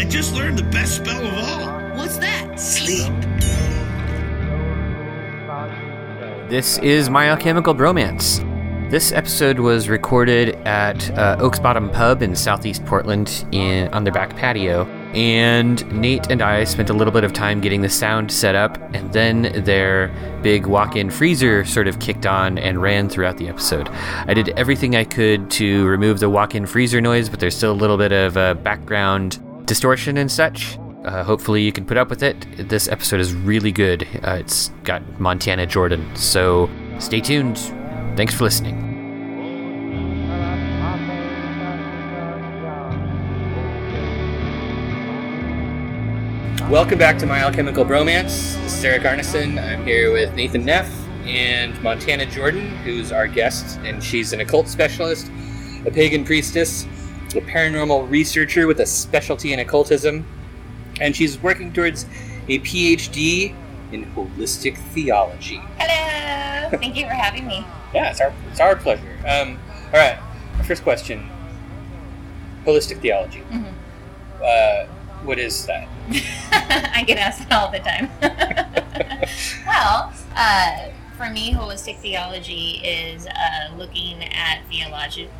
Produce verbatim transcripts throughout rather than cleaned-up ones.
I just learned the best spell of all. What's that? Sleep. This is My Alchemical Bromance. This episode was recorded at uh, Oaks Bottom Pub in southeast Portland in, on their back patio. And Nate and I spent a little bit of time getting the sound set up, and then their big walk-in freezer sort of kicked on and ran throughout the episode. I did everything I could to remove the walk-in freezer noise, but there's still a little bit of uh, background distortion and such. Uh, hopefully you can put up with it. This episode is really good. Uh, it's got Montana Jordan, so stay tuned. Thanks for listening. Welcome back to My Alchemical Bromance. This is Sarah Garnison. I'm here with Nathan Neff and Montana Jordan, who's our guest, and she's an occult specialist, a pagan priestess, a paranormal researcher with a specialty in occultism, and she's working towards a P H D in holistic theology. Hello! Thank you for having me. Yeah, it's our, it's our pleasure. Um, all right, our first question. Holistic theology. Mm-hmm. Uh, what is that? I get asked that all the time. Well, uh, for me, holistic theology is uh, looking at theology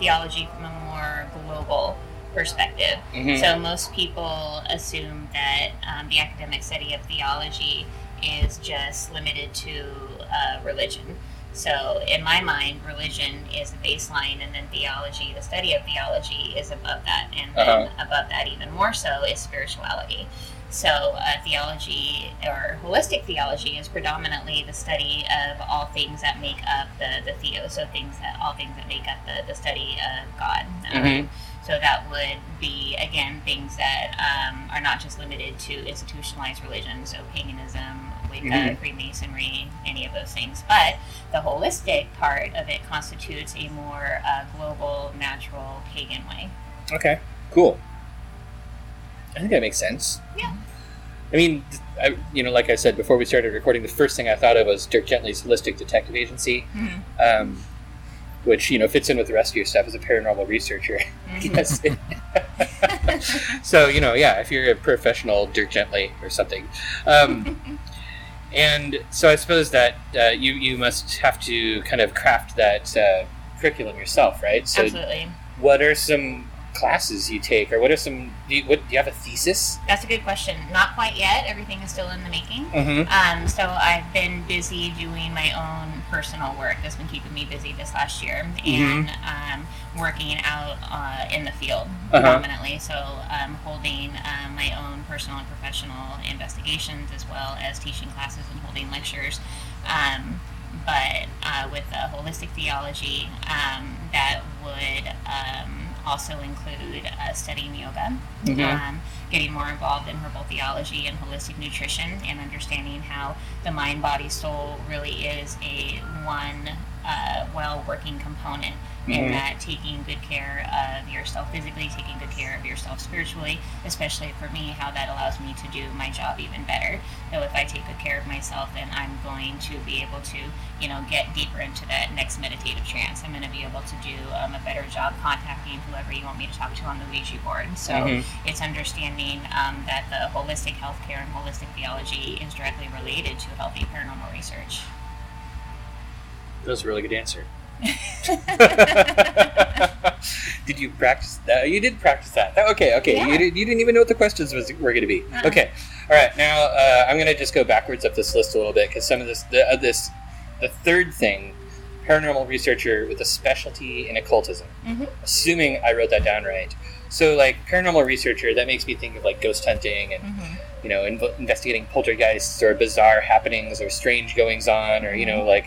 theology from a more global perspective. Mm-hmm. So most people assume that um, the academic study of theology is just limited to uh, religion. So in my mind, religion is the baseline, and then theology, the study of theology, is above that, and then uh-huh. above that even more so is spirituality. So uh, theology, or holistic theology, is predominantly the study of all things that make up the, the theo, so things that, all things that make up the, the study of God. Um, mm-hmm. So that would be, again, things that um, are not just limited to institutionalized religion, so paganism, Wicca, mm-hmm. Freemasonry, any of those things. But the holistic part of it constitutes a more uh, global, natural, pagan way. Okay, cool. I think that makes sense. Yeah. I mean, I, you know, like I said, before we started recording, the first thing I thought of was Dirk Gently's Holistic Detective Agency. Mm-hmm. Um which, you know, fits in with the rest of your stuff as a paranormal researcher. Mm-hmm. So, you know, yeah, if you're a professional Dirk Gently or something. Um, and so I suppose that uh, you, you must have to kind of craft that uh, curriculum yourself, right? So absolutely. What are some classes you take, or what are some, do you, what, do you have a thesis? That's a good question. Not quite yet. Everything is still in the making. Mm-hmm. Um, so I've been busy doing my own personal work that's been keeping me busy this last year, and mm-hmm. um, working out uh, in the field uh-huh. predominantly. So I'm holding uh, my own personal and professional investigations, as well as teaching classes and holding lectures. Um, but uh, with the holistic theology, um, that would um, also include uh, studying yoga, mm-hmm. um, getting more involved in herbal theology and holistic nutrition, and understanding how the mind, body, soul really is a one uh, well-working component, mm-hmm. in that taking good care of yourself physically, taking good care of yourself spiritually, especially for me, how that allows me to do my job even better. So if I take good care of myself, then I'm going to be able to, you know, get deeper into that next meditative trance. I'm going to be able to do um, a better job contacting whoever you want me to talk to on the Ouija board. So mm-hmm. it's understanding um, that the holistic healthcare and holistic theology is directly related to healthy paranormal research. That was a really good answer. Did you practice that? You did practice that. Okay, okay. Yeah. You, did, you didn't even know what the questions was, were going to be. Uh-uh. Okay. All right. Now uh, I'm going to just go backwards up this list a little bit, because some of this, the, uh, this, the third thing, paranormal researcher with a specialty in occultism. Mm-hmm. Assuming I wrote that down right. So, like, paranormal researcher, that makes me think of, like, ghost hunting and, mm-hmm. you know, inv- investigating poltergeists or bizarre happenings or strange goings on, or, you know, like,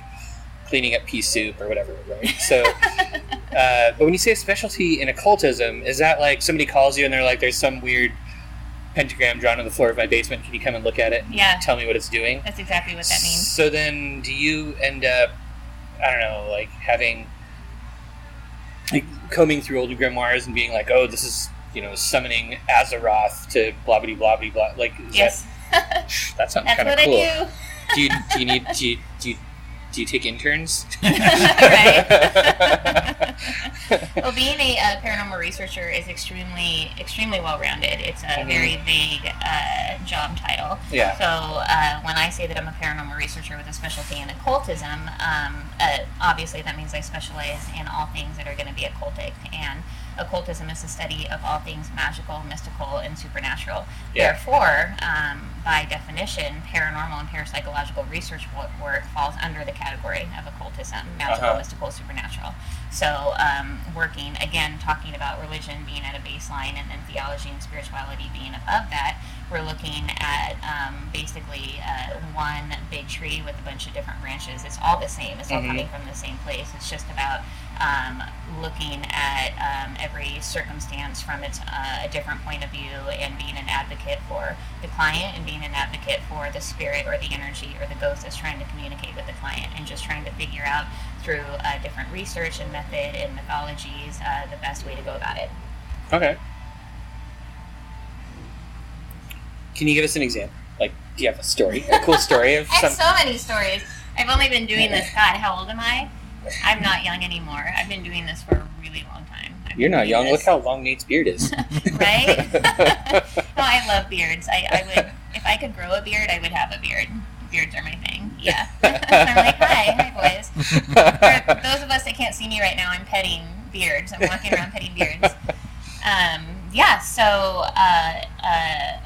cleaning up pea soup or whatever, right? So, uh, but when you say a specialty in occultism, is that like somebody calls you and they're like, there's some weird pentagram drawn on the floor of my basement, can you come and look at it and yeah. tell me what it's doing? That's exactly what that means. So then do you end up, I don't know, like having, like combing through old grimoires and being like, oh, this is, you know, summoning Azeroth to blah, blah, blah, blah, blah. Like, is yes. that, that sounds kind of cool. That's what I do. Do you, do you need, do you, do you do you take interns? Right. Well, being a uh, paranormal researcher is extremely, extremely well-rounded. It's a mm-hmm. very vague uh, job title. Yeah. So uh, when I say that I'm a paranormal researcher with a specialty in occultism, um, uh, obviously that means I specialize in all things that are going to be occultic. And occultism is the study of all things magical, mystical, and supernatural. Yeah. Therefore, um, by definition, paranormal and parapsychological research work falls under the category of occultism, magical, uh-huh. mystical, supernatural. So um, working, again, talking about religion being at a baseline and then theology and spirituality being above that, we're looking at um, basically uh, one big tree with a bunch of different branches. It's all the same. It's all mm-hmm. coming from the same place. It's just about um, looking at um, every circumstance from its uh, a different point of view and being an advocate for the client and being an advocate for the spirit or the energy or the ghost that's trying to communicate with the client, and just trying to figure out through uh, different research and method and mythologies uh, the best way to go about it. Okay. Can you give us an example? Like, do you have a story? A cool story? Of I have some... so many stories. I've only been doing this, God, how old am I? I'm not young anymore. I've been doing this for a really long time. I've You're not young. This. Look how long Nate's beard is. Right? No, I love beards. I, I would, if I could grow a beard, I would have a beard. Beards are my thing. Yeah. I'm like, hi, hi, boys. For those of us that can't see me right now, I'm petting beards. I'm walking around petting beards. Um... Yeah, so uh, uh,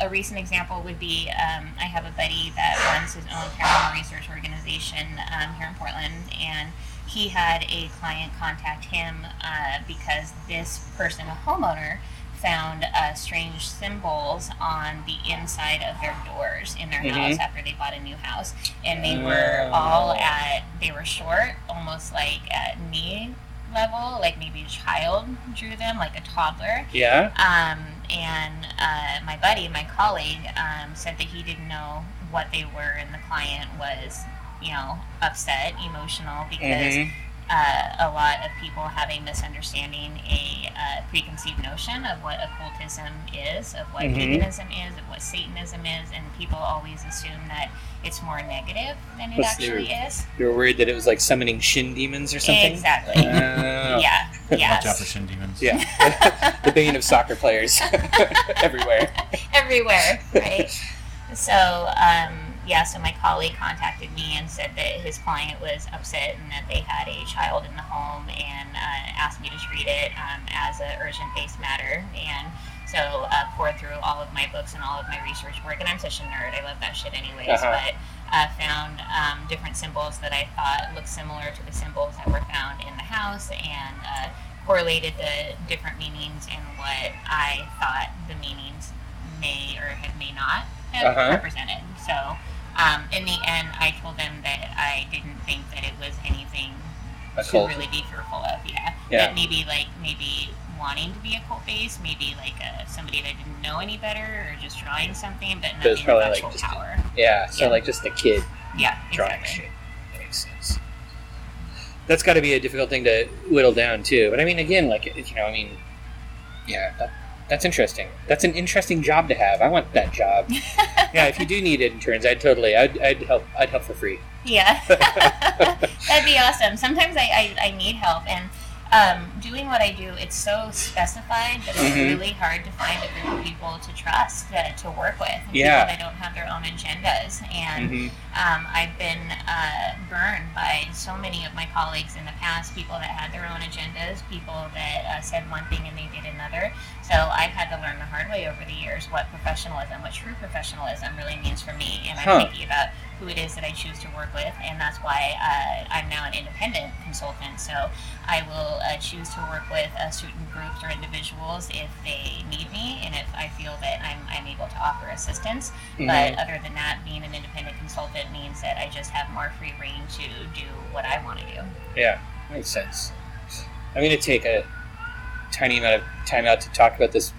a recent example would be um, I have a buddy that runs his own paranormal research organization um, here in Portland, and he had a client contact him uh, because this person, a homeowner, found uh, strange symbols on the inside of their doors in their mm-hmm. house after they bought a new house, and they were all at, they were short, almost like at knee level, like maybe a child drew them, like a toddler. Yeah. Um, and uh, my buddy, my colleague, um, said that he didn't know what they were, and the client was, you know, upset, emotional, because mm-hmm. uh, a lot of people have a misunderstanding, a uh, preconceived notion of what occultism is, of what mm-hmm. paganism is, of what Satanism is, and people always assume that it's more negative than it Plus actually they were, is. You were worried that it was like summoning shin demons or something? Exactly. Oh. Yeah. Yes. Watch out for shin demons. Yeah. The bane of soccer players. Everywhere. Everywhere, right? So, um, yeah, so my colleague contacted me and said that his client was upset and that they had a child in the home, and uh, asked me to treat it um, as an urgent-based matter. And so uh, poured through all of my books and all of my research work, and I'm such a nerd, I love that shit anyways, uh-huh. but I uh, found um, different symbols that I thought looked similar to the symbols that were found in the house, and uh, correlated the different meanings and what I thought the meanings may or may not have uh-huh. represented. So um, in the end, I told them that I didn't think that it was anything Occult. To really be fearful of, yeah. yeah. That maybe, like, maybe... wanting to be occult-based, maybe like uh, somebody that didn't know any better, or just drawing something, but not so probably like just power. A, yeah, so yeah. like just a kid yeah, drawing exactly. shit. That makes sense. That's got to be a difficult thing to whittle down too. But I mean, again, like you know, I mean, yeah, that, that's interesting. That's an interesting job to have. I want that job. Yeah, if you do need interns, I'd totally, I'd, I'd help, I'd help for free. Yeah, that'd be awesome. Sometimes I, I, I need help and. Um, doing what I do, it's so specified that it's mm-hmm. really hard to find a group of people to trust, to, to work with, and yeah. people that don't have their own agendas. And mm-hmm. um, I've been uh, burned by so many of my colleagues in the past, people that had their own agendas, people that uh, said one thing and they did another. So I've had to learn the hard way over the years what professionalism, what true professionalism really means for me. And I'm huh. picky about who it is that I choose to work with, and that's why uh, I'm now an independent consultant. So I will uh, choose to work with uh, certain groups or individuals if they need me and if I feel that I'm, I'm able to offer assistance. Mm-hmm. But other than that, being an independent consultant means that I just have more free rein to do what I want to do. Yeah, makes sense. I'm going to take a tiny amount of time out to talk about this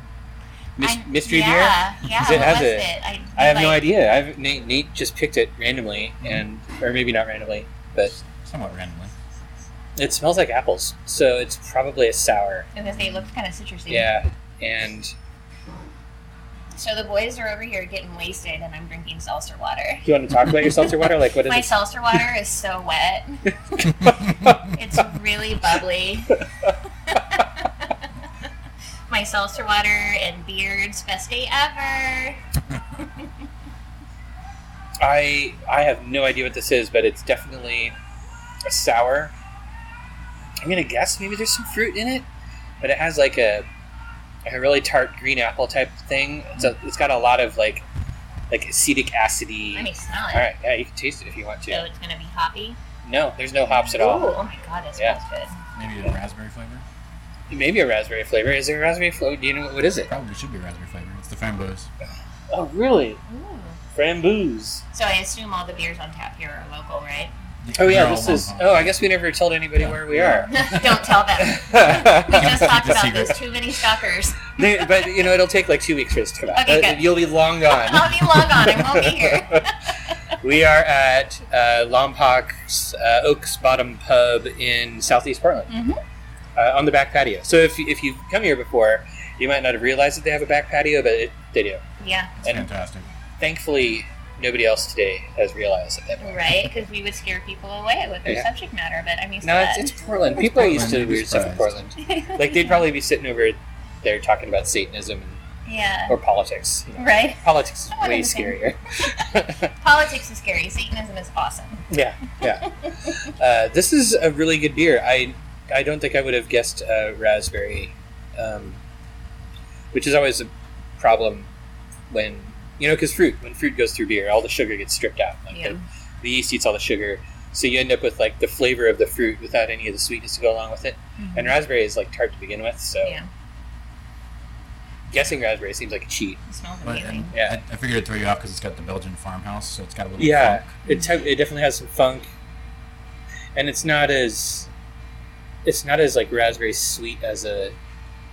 mis- mystery beer. Yeah, beer? yeah. It what was a, it? I, I have like, no idea. I've, Nate, Nate just picked it randomly, and or maybe not randomly, but somewhat randomly. It smells like apples, so it's probably a sour. Because they look kind of citrusy. Yeah, and So the boys are over here getting wasted, and I'm drinking seltzer water. Do you want to talk about your seltzer water? Like, what is My it? seltzer water is so wet. It's really bubbly. My seltzer water and beards, best day ever. I I have no idea what this is, but it's definitely a sour. I'm going to guess maybe there's some fruit in it, but it has like a a really tart green apple type thing. It's a, it's got a lot of like like acetic acid-y. Let me smell it. All right, yeah, you can taste it if you want to. So it's going to be hoppy? No, there's no hops at Ooh. all. Oh my god, it smells yeah. good. Maybe a raspberry flavor? Maybe a raspberry flavor. Is there a raspberry flavor? Do you know what, what is it? Probably should be a raspberry flavor. It's the framboise. Oh, really? Ooh. Framboise. So I assume all the beers on tap here are local, right? Oh yeah, this is. Oh, I guess we never told anybody yeah. where we are. Don't tell them. We just talked about secret. There's too many stalkers. They, but you know, it'll take like two weeks for us to come out. Okay, uh, you'll be long gone. I'll be long gone. I won't be here. We are at uh, Lompoc uh, Oaks Bottom Pub in Southeast Portland, mm-hmm. uh, on the back patio. So if if you've come here before, you might not have realized that they have a back patio, but it, they do. Yeah, it's fantastic. Thankfully, nobody else today has realized at that point. Right, because we would scare people away with our yeah. subject matter, but I mean... No, it's, it's Portland. It's people Portland. used to do weird stuff in Portland. Like, they'd yeah. probably be sitting over there talking about Satanism and, yeah. or politics. You know. Right. Politics is way scarier. Politics is scary. Satanism is awesome. Yeah, yeah. uh, this is a really good beer. I I don't think I would have guessed uh, raspberry, um, which is always a problem when... You know, because fruit, when fruit goes through beer, all the sugar gets stripped out. Like yeah. the, the yeast eats all the sugar, so you end up with like the flavor of the fruit without any of the sweetness to go along with it. Mm-hmm. And raspberry is like tart to begin with, so yeah. guessing raspberry seems like a cheat. It smells amazing. But, yeah, I, I figured it'd throw you off because it's got the Belgian farmhouse, so it's got a little yeah. funk. Yeah, it, te- it definitely has some funk, and it's not as it's not as like raspberry sweet as a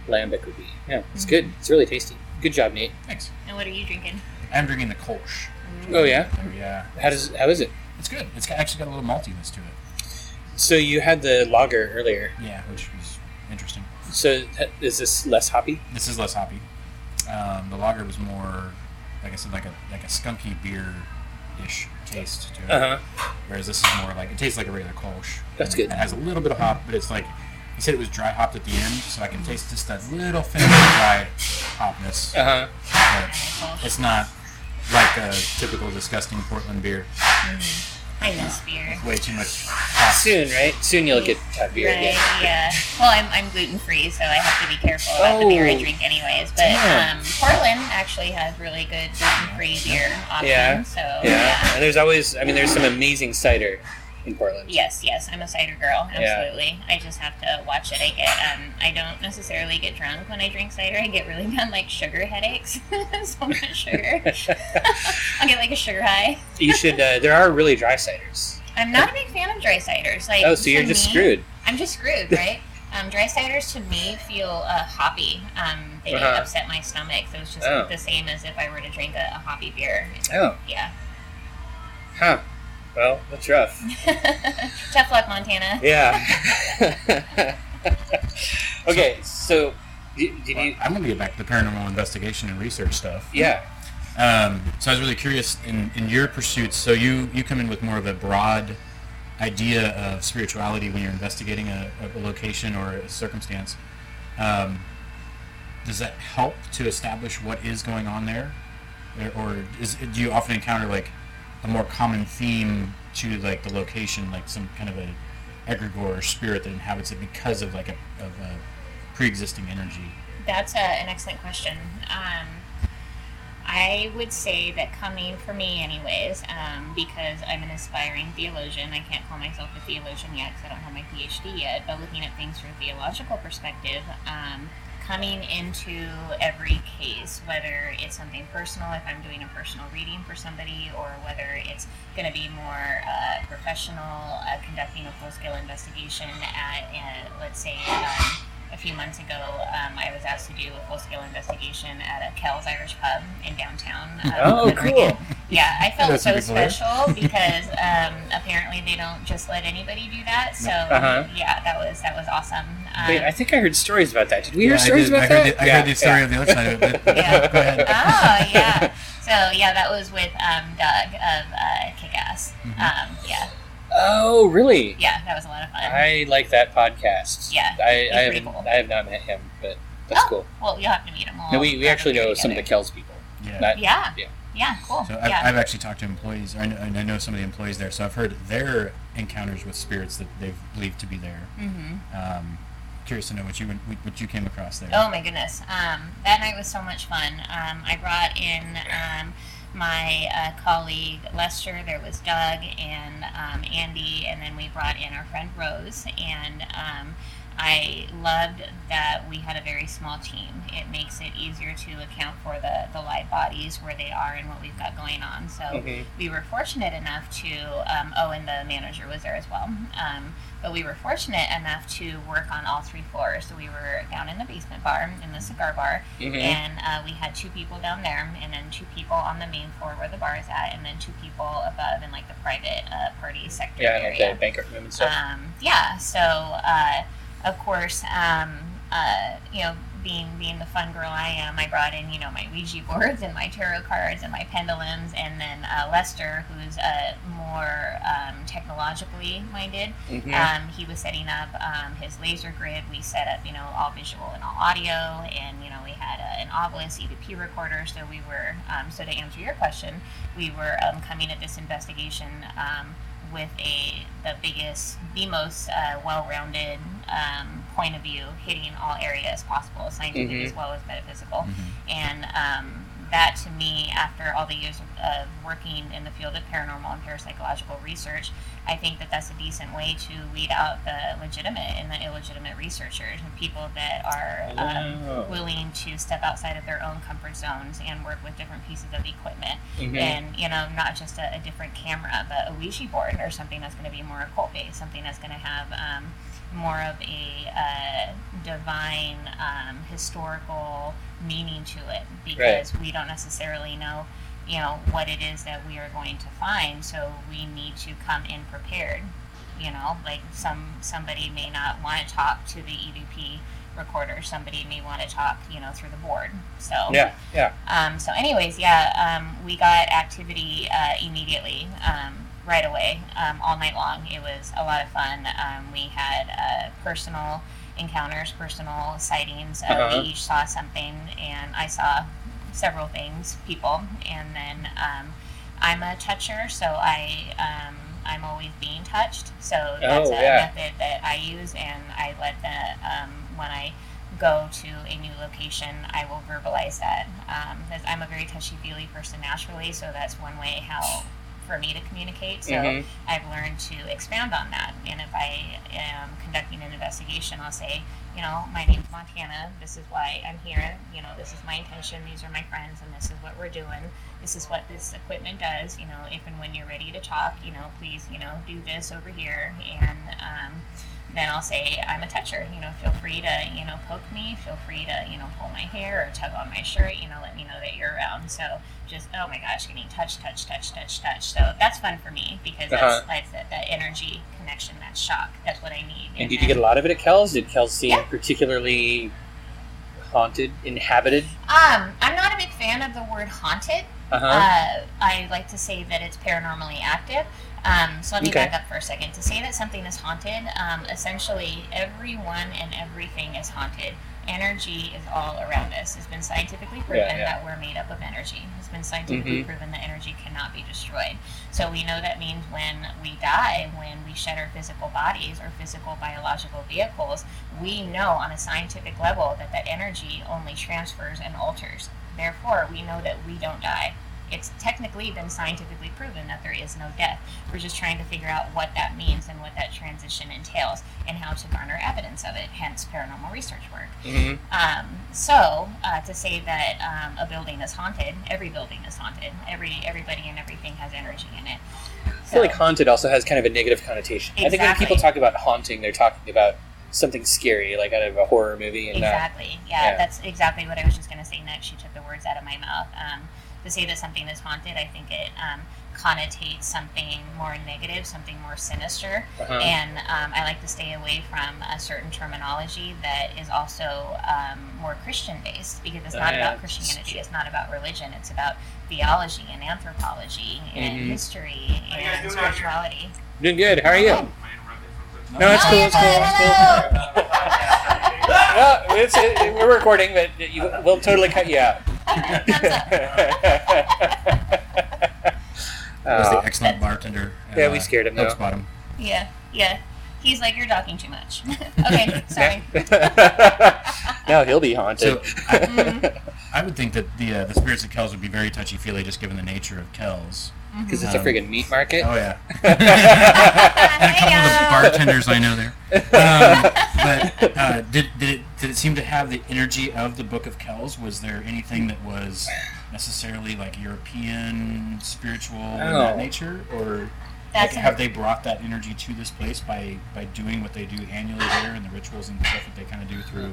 lambic would be. Yeah, it's mm-hmm. good. It's really tasty. Good job, Nate. Thanks. And what are you drinking? I'm drinking the Kolsch. Oh, yeah? So, yeah. How does? How is it? It's good. It's actually got a little maltiness to it. So you had the lager earlier. Yeah, which was interesting. So is this less hoppy? This is less hoppy. Um, the lager was more, like I said, like a like a skunky beer-ish taste to it. Uh-huh. Whereas this is more like, it tastes like a regular Kolsch. That's good. It has a little bit of hop, but it's like, he said it was dry hopped at the end, so I can taste just that little finicky dry hopness. Uh huh. It's not like a typical disgusting Portland beer. Mm-hmm. I miss beer. Way too much hop. Soon, right? Soon you'll get that beer right, again. Yeah. Well, I'm I'm gluten free, so I have to be careful about oh, the beer I drink, anyways. But um, Portland actually has really good gluten free beer options. Yeah. So yeah. yeah. And there's always, I mean, there's some amazing cider in Portland. Yes, yes. I'm a cider girl. Absolutely. Yeah. I just have to watch it. I get, um, I don't necessarily get drunk when I drink cider. I get really bad, like, sugar headaches. So much sugar. I'll get, like, a sugar high. You should, uh, there are really dry ciders. I'm not a big fan of dry ciders. Like, oh, so you're just me, screwed. I'm just screwed, right? Um, dry ciders, to me, feel uh, hoppy. Um, they uh-huh. upset my stomach. So it's just oh. the same as if I were to drink a, a hoppy beer. Oh. Yeah. Huh. Well, that's rough. Tough luck, Montana. Yeah. Okay, so did, did well, you... I'm going to get back to the paranormal investigation and research stuff. Yeah. Um, so I was really curious in, in your pursuits. So you, you come in with more of a broad idea of spirituality when you're investigating a, a location or a circumstance. Um, does that help to establish what is going on there? Or, or is, do you often encounter, like, a more common theme to, like, the location, like some kind of a egregore or spirit that inhabits it because of, like, a, of a pre-existing energy? That's a, an excellent question. Um, I would say that coming, for me anyways, um, because I'm an aspiring theologian, I can't call myself a theologian yet because I don't have my PhD yet, but looking at things from a theological perspective, um, coming into every case, whether it's something personal, if I'm doing a personal reading for somebody, or whether it's going to be more uh, professional, uh, conducting a full-scale investigation at, uh, let's say, um, a few months ago, um, I was asked to do a full-scale investigation at a Kells Irish Pub in downtown. Um, oh, cool. Oregon. Yeah, I felt so special because um, apparently they don't just let anybody do that. So, uh-huh. yeah, that was that was awesome. Um, Wait, I think I heard stories about that. Did we yeah, hear stories about I that? Heard the, I yeah. heard the story yeah. on the other side of it. But yeah. Go ahead. Oh, yeah. So, yeah, that was with um, Doug of uh, Kick-Ass. Mm-hmm. Um, yeah. Oh, really? Yeah, that was a lot of fun. I like that podcast. Yeah, I, I have cool. I have not met him, but that's oh, cool. Well, you'll have to meet him. All no, we, we actually know together. Some of the Kells people. Yeah, not, yeah. yeah, yeah, cool. So I've, yeah. I've actually talked to employees, and I know some of the employees there. So I've heard their encounters with spirits that they've believed to be there. Mm-hmm. Um, curious to know what you what you came across there. Oh my goodness, um, that night was so much fun. Um, I brought in. Um, My uh, colleague Lester, there was Doug and um, Andy, and then we brought in our friend Rose. And um, I loved that we had a very small team. It makes it easier to account for the, the live bodies, where they are, and what we've got going on. So mm-hmm. we were fortunate enough to, um, oh, and the manager was there as well. Um, but we were fortunate enough to work on all three floors. So we were down in the basement bar, in the cigar bar, mm-hmm. and uh, we had two people down there, and then two people on the main floor where the bar is at, and then two people above in like the private uh, party sector yeah, area. Yeah, like the banquet room and stuff. Um, yeah, so uh, of course, um, uh, you know, being being the fun girl I am, I brought in, you know, my Ouija boards and my tarot cards and my pendulums, and then uh, Lester, who's uh, more um, technologically minded, mm-hmm. um, he was setting up um, his laser grid. We set up, you know, all visual and all audio, and, you know, we had a, an obelisk E V P recorder, so we were, um, so to answer your question, we were um, coming at this investigation um, with a the biggest, the most uh, well-rounded um, point of view, hitting all areas possible, scientific mm-hmm. as well as metaphysical. Mm-hmm. And um, that, to me, after all the years of, of working in the field of paranormal and parapsychological research, I think that that's a decent way to weed out the legitimate and the illegitimate researchers, and people that are um, willing to step outside of their own comfort zones and work with different pieces of equipment. Mm-hmm. And, you know, not just a, a different camera, but a Ouija board, or something that's going to be more occult-based, something that's going to have um, more of a uh, divine, um, historical meaning to it, because right. we don't necessarily know, you know, what it is that we are going to find, so we need to come in prepared. You know, like some somebody may not want to talk to the E V P recorder, somebody may want to talk, you know, through the board. So yeah, yeah. Um, so, anyways, yeah, um, we got activity uh, immediately, um, right away, um, all night long. It was a lot of fun. Um, we had uh, personal encounters, personal sightings. Uh, uh-huh. We each saw something, and I saw several things, people, and then um, I'm a toucher, so I um, I'm always being touched. So that's oh, a yeah. method that I use, and I let the um, when I go to a new location, I will verbalize that. Um, I'm a very touchy-feely person naturally, so that's one way how for me to communicate. So mm-hmm. I've learned to expound on that, and if I am conducting an investigation, I'll say, you know, my name's Montana, this is why I'm here, you know, this is my intention, these are my friends, and this is what we're doing, this is what this equipment does, you know, if and when you're ready to talk, you know, please, you know, do this over here, and um, then I'll say, I'm a toucher, you know, feel free to, you know, poke me, feel free to, you know, pull my hair or tug on my shirt, you know, let me know that you're around, so just, oh my gosh, getting touch, touch, touch, touch, touch, so that's fun for me, because that's, that's that, that energy connection, that shock, that's what I need. And, and did then, you get a lot of it at Kells? Did Kells seem yeah. particularly haunted, inhabited? Um, I'm not a big fan of the word haunted. Uh-huh. Uh, I like to say that it's paranormally active. Um, so let me okay. back up for a second. To say that something is haunted, um, essentially everyone and everything is haunted. Energy is all around us. It's been scientifically proven yeah, yeah. that we're made up of energy. It's been scientifically mm-hmm. proven that energy cannot be destroyed. So we know that means when we die, when we shed our physical bodies or physical biological vehicles, we know on a scientific level that that energy only transfers and alters. Therefore, we know that we don't die. It's technically been scientifically proven that there is no death. We're just trying to figure out what that means and what that transition entails and how to garner evidence of it, hence paranormal research work. Mm-hmm. Um, so uh, to say that um, a building is haunted, every building is haunted. Every Everybody and everything has energy in it. So, I feel like haunted also has kind of a negative connotation. Exactly. I think when people talk about haunting, they're talking about something scary, like out of a horror movie. And exactly. That, yeah, yeah, that's exactly what I was just going to say, that she took the words out of my mouth. Um, to say that something is haunted, I think it um, connotates something more negative, something more sinister. Uh-huh. And um, I like to stay away from a certain terminology that is also um, more Christian-based, because it's not uh, about Christianity, it's not about religion, it's about theology and anthropology and mm-hmm. history and doing spirituality. Doing good. How are you? Oh. No, it's cool. It's cool. It's cool. Well, it's, it, we're recording, but you, we'll totally cut you out. That was the excellent bartender. Yeah, uh, we scared him. Oaks Bottom. Yeah, yeah. He's like, you're talking too much. Okay, sorry. Now he'll be haunted. So, I, mm. I would think that the uh, the spirits of Kells would be very touchy feely, just given the nature of Kells. Because it's um, a friggin' meat market. Oh, yeah. And a couple of the bartenders I know there. Um, but uh, did, did, it, did it seem to have the energy of the Book of Kells? Was there anything that was necessarily like European, spiritual oh. in that nature? Or like, have they brought that energy to this place by, by doing what they do annually there and the rituals and stuff that they kind of do through...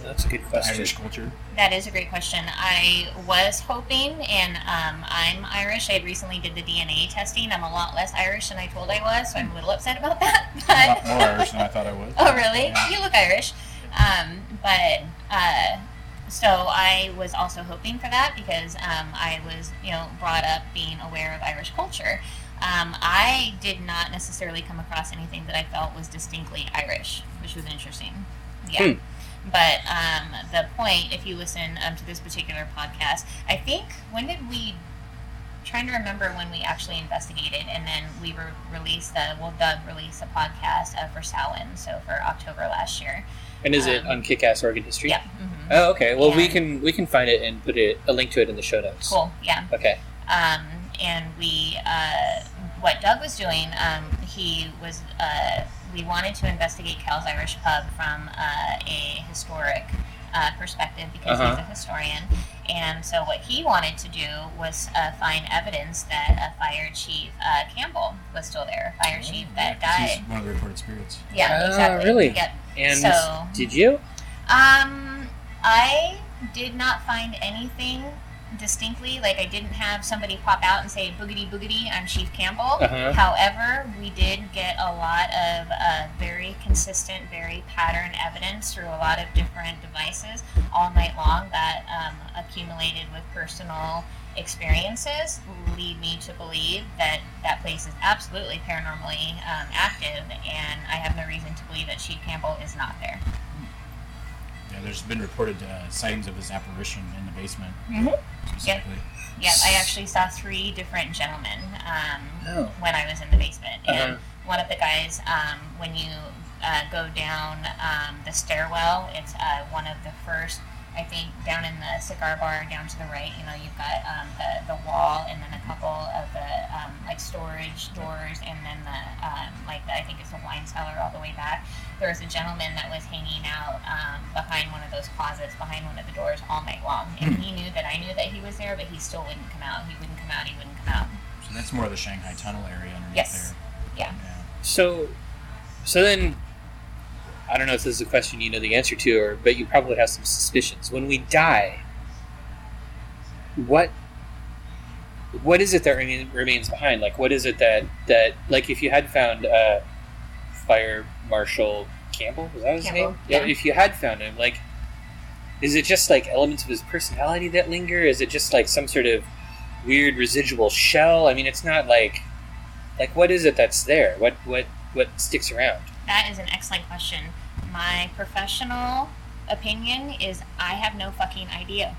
That's a good question. Irish culture. That is a great question. I was hoping, and um, I'm Irish. I recently did the D N A testing. I'm a lot less Irish than I told I was, so I'm a little upset about that. But I'm a lot more Irish than I thought I was. Oh, really? Yeah. You look Irish. Um, but uh, so I was also hoping for that because um, I was, you know, brought up being aware of Irish culture. Um, I did not necessarily come across anything that I felt was distinctly Irish, which was interesting. Yeah. Hmm. But um, the point, if you listen um, to this particular podcast, I think, when did we, I'm trying to remember when we actually investigated, and then we were released, the, well, Doug released a podcast uh, for Samhain, so for October last year. And is um, it on Kick-Ass Oregon History? Yeah. Mm-hmm. Oh, okay. Well, and we can we can find it and put it, a link to it in the show notes. Cool, yeah. Okay. Um, and we, uh, what Doug was doing, um, he was... Uh, we wanted to investigate Kells Irish Pub from uh, a historic uh, perspective because uh-huh. he's a historian. And so what he wanted to do was uh, find evidence that uh, Fire Chief uh, Campbell was still there. Fire Chief that died. He's one of the reported spirits. Yeah, uh, exactly. Really? Yep. And so, did you? Um, I did not find anything distinctly. Like, I didn't have somebody pop out and say, boogity boogity, I'm Chief Campbell. Uh-huh. However, we did get a lot of uh, very consistent, very pattern evidence through a lot of different devices all night long that um, accumulated with personal experiences lead me to believe that that place is absolutely paranormally um, active, and I have no reason to believe that Chief Campbell is not there. Yeah, there's been reported uh, sightings of his apparition in the basement. Mm-hmm. Specifically. Yep. Yep, I actually saw three different gentlemen um, oh. when I was in the basement. And uh-huh. one of the guys, um, when you uh, go down um, the stairwell, it's uh, one of the first, I think, down in the cigar bar, down to the right, you know, you've got um, the, the wall and then a couple of the, um, like, storage doors and then the, um, like, the, I think it's the wine cellar all the way back. There was a gentleman that was hanging out um, behind one of those closets, behind one of the doors all night long. And he knew that I knew that he was there, but he still wouldn't come out. He wouldn't come out. He wouldn't come out. So that's more of the Shanghai Tunnel area underneath yes. there. Yeah. yeah. So, so then, I don't know if this is a question you know the answer to, or but you probably have some suspicions. When we die, what... What is it that remains behind? Like, what is it that... that like, if you had found... Uh, Fire Marshal Campbell, was that his Campbell, name? Yeah. If you had found him, like, is it just like elements of his personality that linger? Is it just like some sort of weird residual shell? I mean, it's not like, like what is it that's there? What what what sticks around? That is an excellent question. My professional opinion is I have no fucking idea.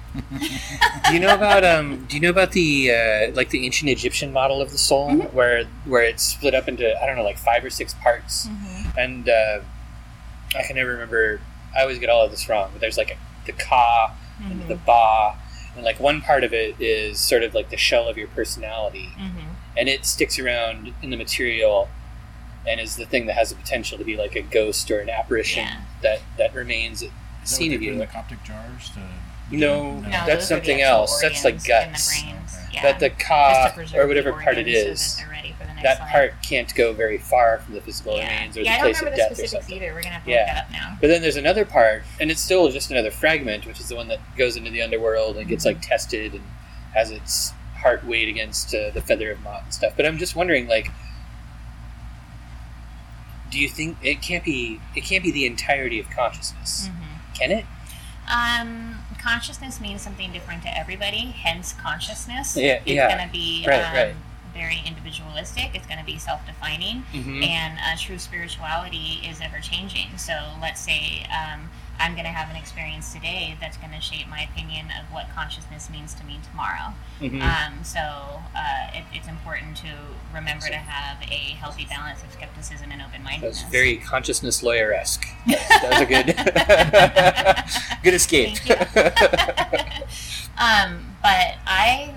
Do you know about um? Do you know about the uh, like the ancient Egyptian model of the soul, mm-hmm. where where it's split up into I don't know like five or six parts, mm-hmm. and uh, I can never remember. I always get all of this wrong. But there's like a, the ka mm-hmm. and the ba, and like one part of it is sort of like the shell of your personality, mm-hmm. and it sticks around in the material. And is the thing that has the potential to be like a ghost or an apparition yeah. that that remains. Seen of you. The Coptic jars, the, no, the, no, that's something else. That's like guts. The brains, yeah. That the ka or whatever the part it is, so that slide. Part can't go very far from the physical yeah. remains or yeah, the place of death or something. Yeah, I don't remember the specifics either. We're going to have to yeah. look that up now. But then there's another part, and it's still just another fragment, which is the one that goes into the underworld and mm-hmm. gets like tested and has its heart weighed against uh, the feather of Mott and stuff. But I'm just wondering, like, do you think it can't be? It can't be the entirety of consciousness, mm-hmm. can it? Um. Consciousness means something different to everybody, hence consciousness. Yeah, it's yeah. going to be right, um, right. very individualistic. It's going to be self-defining. Mm-hmm. And uh, true spirituality is ever-changing. So let's say um, I'm going to have an experience today that's going to shape my opinion of what consciousness means to me tomorrow. Mm-hmm. Um, so uh, it, it's important to remember so, to have a healthy balance of skepticism and open-mindedness. That's very consciousness lawyer-esque. That was a good, good escape. Thank you. um, but I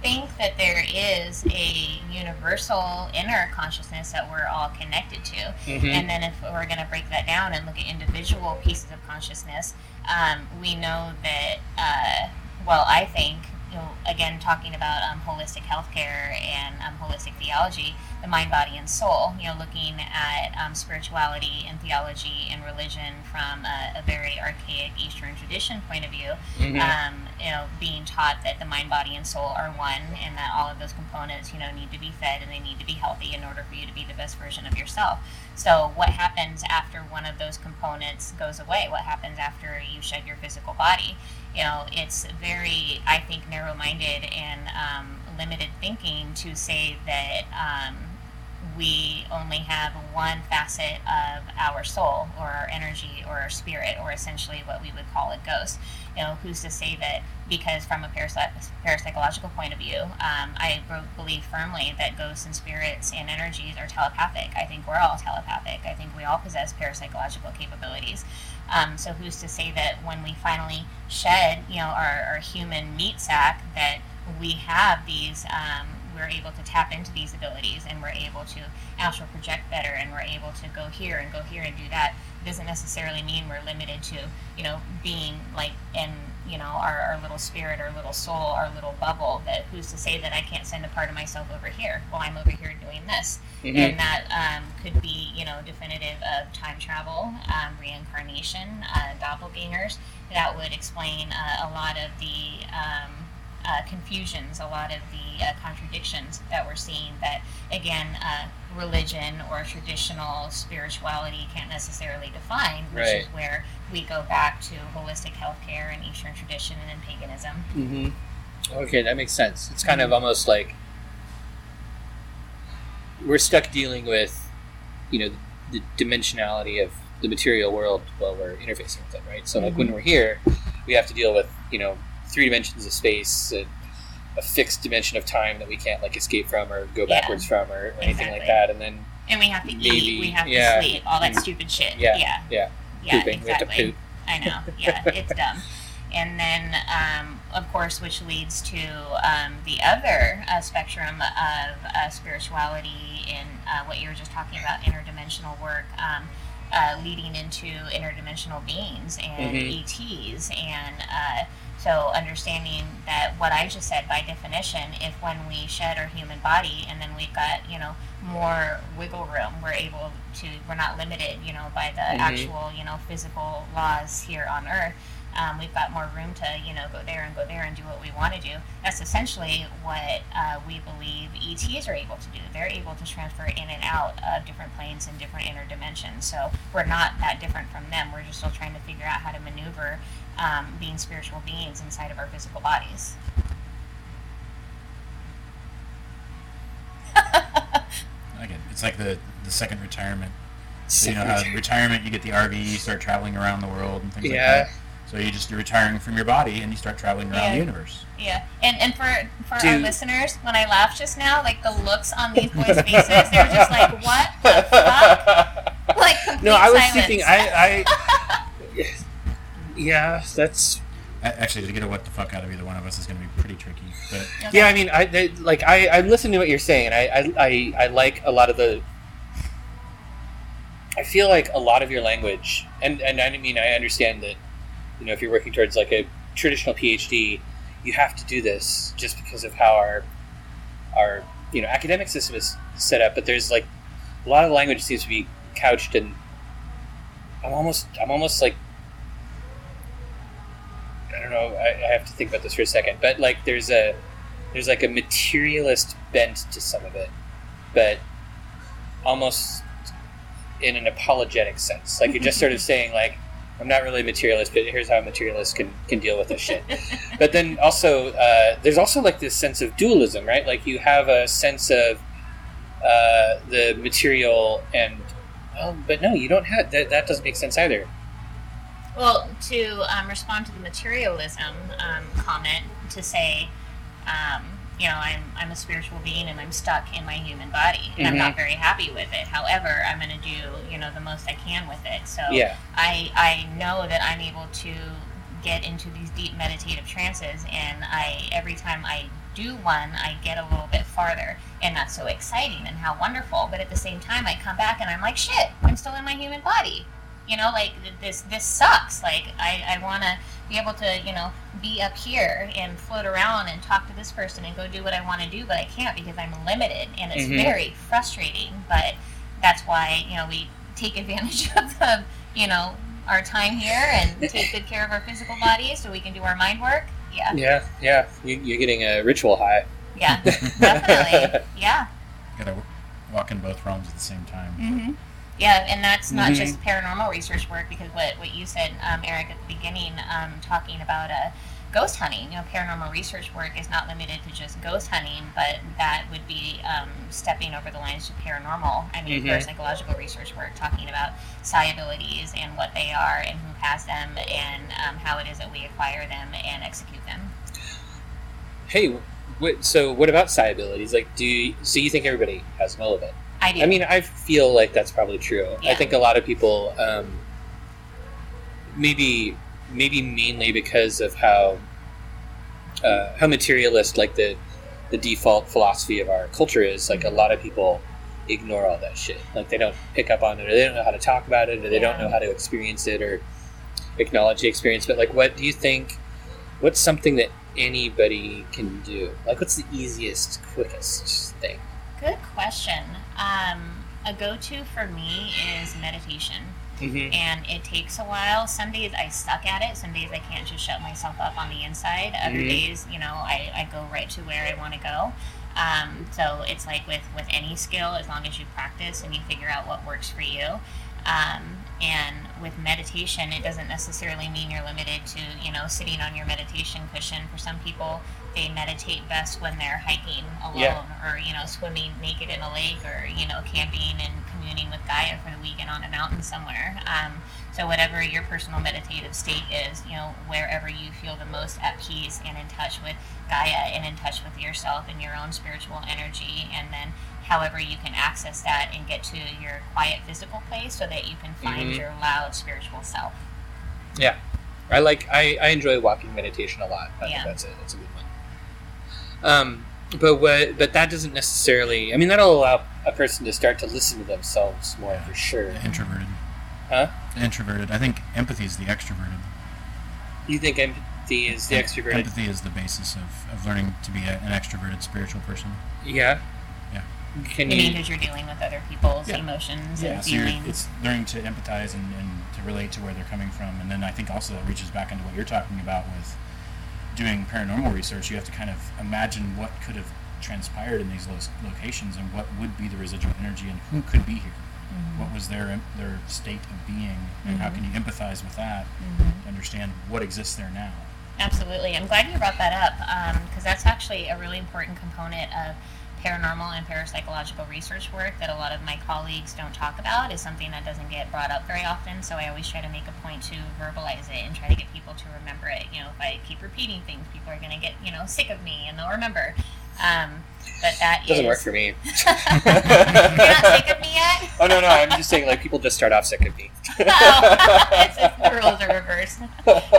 think that there is a universal inner consciousness that we're all connected to. Mm-hmm. And then if we're going to break that down and look at individual pieces of consciousness, um, we know that, uh, well, I think, you know, again, talking about um, holistic healthcare and um, holistic theology, the mind, body, and soul, you know, looking at um, spirituality and theology and religion from a, a very archaic Eastern tradition point of view, mm-hmm. um, you know, being taught that the mind, body, and soul are one and that all of those components, you know, need to be fed and they need to be healthy in order for you to be the best version of yourself. So what happens after one of those components goes away? What happens after you shed your physical body? You know, it's very, I think, narrow-minded and um, limited thinking to say that um, we only have one facet of our soul or our energy or our spirit or essentially what we would call a ghost. You know, who's to say that, because from a parapsych- parapsychological point of view, um, I believe firmly that ghosts and spirits and energies are telepathic. I think we're all telepathic. I think we all possess parapsychological capabilities. Um, so who's to say that when we finally shed, you know, our, our human meat sack, that we have these, um, we're able to tap into these abilities and we're able to astral project better and we're able to go here and go here and do that. It doesn't necessarily mean we're limited to, you know, being like in, you know, our, our little spirit, our little soul, our little bubble, that who's to say that I can't send a part of myself over here? Well, I'm over here doing this. Mm-hmm. And that um, could be, you know, definitive of time travel, um, reincarnation, uh, doppelgangers. That would explain uh, a lot of the um, uh, confusions, a lot of the uh, contradictions that we're seeing that, again, uh, religion or traditional spirituality can't necessarily define, which right. is where we go back to holistic healthcare and Eastern tradition and then paganism. Mm-hmm. Okay, that makes sense. It's kind mm-hmm. of almost like we're stuck dealing with, you know, the dimensionality of the material world while we're interfacing with it, right? So, mm-hmm. like when we're here, we have to deal with, you know, three dimensions of space, a, a fixed dimension of time that we can't like escape from or go backwards yeah. from or, or exactly. anything like that, and then and we have to maybe, eat, we have yeah. to sleep, all that stupid shit. Yeah, yeah, yeah. yeah Pooping. Exactly. We have to poop. I know. Yeah, it's dumb. And then, um, of course, which leads to um, the other uh, spectrum of uh, spirituality and uh, what you were just talking about, interdimensional work, um, uh, leading into interdimensional beings and mm-hmm. E Ts. And uh, so understanding that what I just said, by definition, if when we shed our human body and then we've got, you know, more wiggle room, we're able to, we're not limited, you know, by the mm-hmm. actual, you know, physical laws here on Earth. Um, we've got more room to, you know, go there and go there and do what we want to do. That's essentially what uh, we believe E Ts are able to do. They're able to transfer in and out of different planes and different inner dimensions. So we're not that different from them. We're just still trying to figure out how to maneuver um, being spiritual beings inside of our physical bodies. I like it. It's like the, the second retirement. So, you know, how in retirement you get the R V, you start traveling around the world and things yeah. like that. So you just, you're retiring from your body, and you start traveling around yeah. the universe. Yeah, and and for, for our listeners, when I laughed just now, like the looks on these boys' faces, they were just like, "What the fuck?" Like complete silence. No, I was silence. thinking, I, I, yeah, that's actually to get a what the fuck out of either one of us is going to be pretty tricky. But okay. yeah, I mean, I they, like I I listen to what you're saying, and I, I I I like a lot of the. I feel like a lot of your language, and and I mean, I understand that. You know, if you're working towards like a traditional PhD, you have to do this just because of how our our you know, academic system is set up, but there's like a lot of language seems to be couched in. I'm almost, I'm almost like, I don't know. I, I have to think about this for a second, but like there's a, there's like a materialist bent to some of it, but almost in an apologetic sense. Like you're just sort of saying like, I'm not really a materialist, but here's how a materialist can, can deal with this shit. But then also, uh, there's also like this sense of dualism, right? Like you have a sense of uh, the material and, well, but no, you don't have, that, that doesn't make sense either. Well, to um, respond to the materialism um, comment, to say, um, you know, I'm I'm a spiritual being and I'm stuck in my human body and mm-hmm. I'm not very happy with it. However, I'm going to do, you know, the most I can with it. So yeah. I, I know that I'm able to get into these deep meditative trances, and I every time I do one, I get a little bit farther, and that's so exciting and how wonderful. But at the same time, I come back and I'm like, shit, I'm still in my human body. You know, like this, this sucks. Like I, I want to be able to, you know, be up here and float around and talk to this person and go do what I want to do, but I can't because I'm limited, and it's mm-hmm. very frustrating. But that's why, you know, we take advantage of the, you know, our time here and take good care of our physical body so we can do our mind work. Yeah. Yeah. Yeah. You, you're getting a ritual high. Yeah. Definitely. Yeah. You gotta walk in both realms at the same time. Mm-hmm. Yeah, and that's not mm-hmm. just paranormal research work, because what, what you said, um, Eric, at the beginning, um, talking about uh, ghost hunting, you know, paranormal research work is not limited to just ghost hunting, but that would be um, stepping over the lines to paranormal. I mean, mm-hmm. parapsychological research work, talking about psi abilities and what they are and who has them and um, how it is that we acquire them and execute them. Hey, what, so what about psi abilities? Like, do you, so you think everybody has them, all of it? I do. I mean, I feel like that's probably true. Yeah. I think a lot of people, um, maybe, maybe mainly because of how uh, how materialist, like the the default philosophy of our culture is. Like a lot of people ignore all that shit. Like they don't pick up on it, or they don't know how to talk about it, or they yeah. don't know how to experience it or acknowledge the experience. But like, what do you think? What's something that anybody can do? Like, what's the easiest, quickest thing? Good question. Um, a go-to for me is meditation. Mm-hmm. And it takes a while. Some days I suck at it. Some days I can't just shut myself up on the inside. Other mm-hmm. days, you know, I, I go right to where I want to go. Um, so it's like with, with any skill, as long as you practice and you figure out what works for you. Um, and with meditation, it doesn't necessarily mean you're limited to, you know, sitting on your meditation cushion. For some people, they meditate best when they're hiking alone yeah. or, you know, swimming naked in a lake or, you know, camping and communing with Gaia for the weekend on a mountain somewhere. Um, so whatever your personal meditative state is, you know, wherever you feel the most at peace and in touch with Gaia and in touch with yourself and your own spiritual energy, and then however you can access that and get to your quiet physical place so that you can find mm-hmm. your loud spiritual self. Yeah. I like, I, I enjoy walking meditation a lot. I yeah. think that's it. That's a good one. Um, but what, but that doesn't necessarily, I mean, that'll allow a person to start to listen to themselves more yeah. for sure. Introverted. Huh? Introverted. I think empathy is the extroverted. You think empathy is the em- extroverted? Empathy is the basis of, of learning to be a, an extroverted spiritual person. Yeah. Yeah. Can you, you mean because you're dealing with other people's yeah. emotions yeah. and so feelings. It's learning to empathize and, and to relate to where they're coming from. And then I think also that reaches back into what you're talking about with doing paranormal research. You have to kind of imagine what could have transpired in these locations and what would be the residual energy and who could be here. Mm-hmm. What was their their state of being, and mm-hmm. how can you empathize with that mm-hmm. to understand what exists there now? Absolutely. I'm glad you brought that up because um, that's actually a really important component of paranormal and parapsychological research work that a lot of my colleagues don't talk about, is something that doesn't get brought up very often. So I always try to make a point to verbalize it and try to get people to remember it. You know, if I keep repeating things, people are going to get, you know, sick of me and they'll remember. Um, but that doesn't is... work for me. You're not sick of me yet? Oh, no, no. I'm just saying, like, people just start off sick of me. Oh, it's just, the rules are reversed.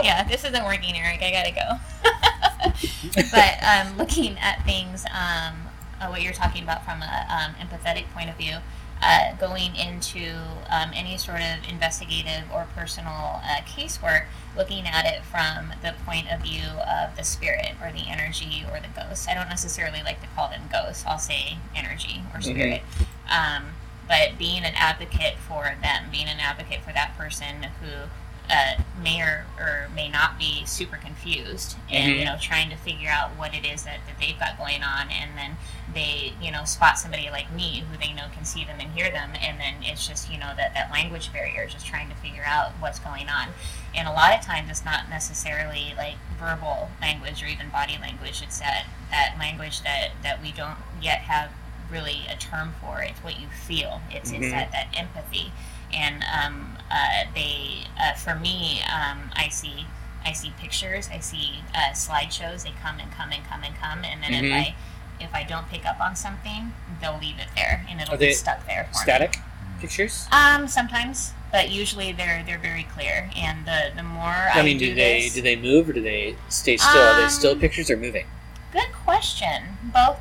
Yeah, this isn't working, Eric. I got to go. But um, looking at things... Um, Uh, what you're talking about from an um, empathetic point of view, uh, going into um, any sort of investigative or personal uh, casework, looking at it from the point of view of the spirit or the energy or the ghost. I don't necessarily like to call them ghosts. I'll say energy or spirit. Mm-hmm. Um, but being an advocate for them, being an advocate for that person who uh, may or, or may not be super confused, and mm-hmm. you know, trying to figure out what it is that, that they've got going on, and then they, you know, spot somebody like me who they know can see them and hear them, and then it's just, you know, that, that language barrier, just trying to figure out what's going on. And a lot of times it's not necessarily like verbal language or even body language. It's that, that language that, that we don't yet have really a term for. It's what you feel. It's, mm-hmm. it's that, that empathy. And um, uh, they, uh, for me, um, I see I see pictures, I see uh, slideshows. They come and come and come and come, and then mm-hmm. if I if I don't pick up on something, they'll leave it there, and it'll Are be stuck there. For static me. Pictures? Um, sometimes, but usually they're they're very clear. And the, the more I, I mean, do, do they this, do they move or do they stay still? Um, Are they still pictures or moving? Good question. Both.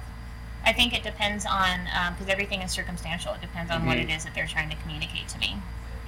I think it depends on, because um, everything is circumstantial. It depends on mm-hmm. what it is that they're trying to communicate to me.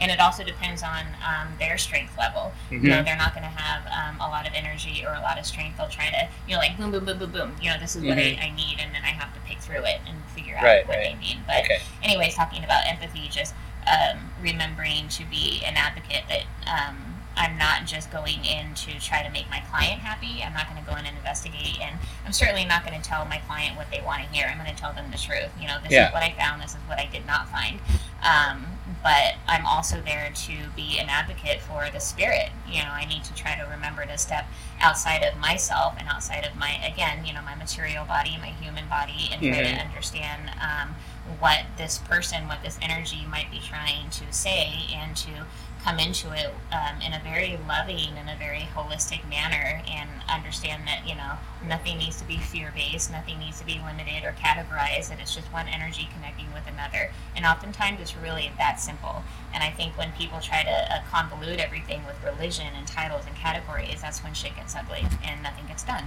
And it also depends on um, their strength level. Mm-hmm. You know, they're not going to have um, a lot of energy or a lot of strength. They'll try to, you know, like, boom, boom, boom, boom, boom. You know, this is mm-hmm. what I, I need, and then I have to pick through it and figure out right, what right. they need. But okay. anyways, talking about empathy, just um, remembering to be an advocate that um, I'm not just going in to try to make my client happy. I'm not going to go in and investigate, and I'm certainly not going to tell my client what they want to hear. I'm going to tell them the truth. You know, this yeah. is what I found. This is what I did not find. Um, but I'm also there to be an advocate for the spirit. You know, I need to try to remember to step outside of myself and outside of my, again, you know, my material body, my human body, and try mm-hmm. to understand um, what this person, what this energy might be trying to say, and to come into it um, in a very loving and a very holistic manner, and understand that, you know, nothing needs to be fear-based, nothing needs to be limited or categorized, that it's just one energy connecting with another. And oftentimes it's really that simple. And I think when people try to uh, convolute everything with religion and titles and categories, that's when shit gets ugly and nothing gets done.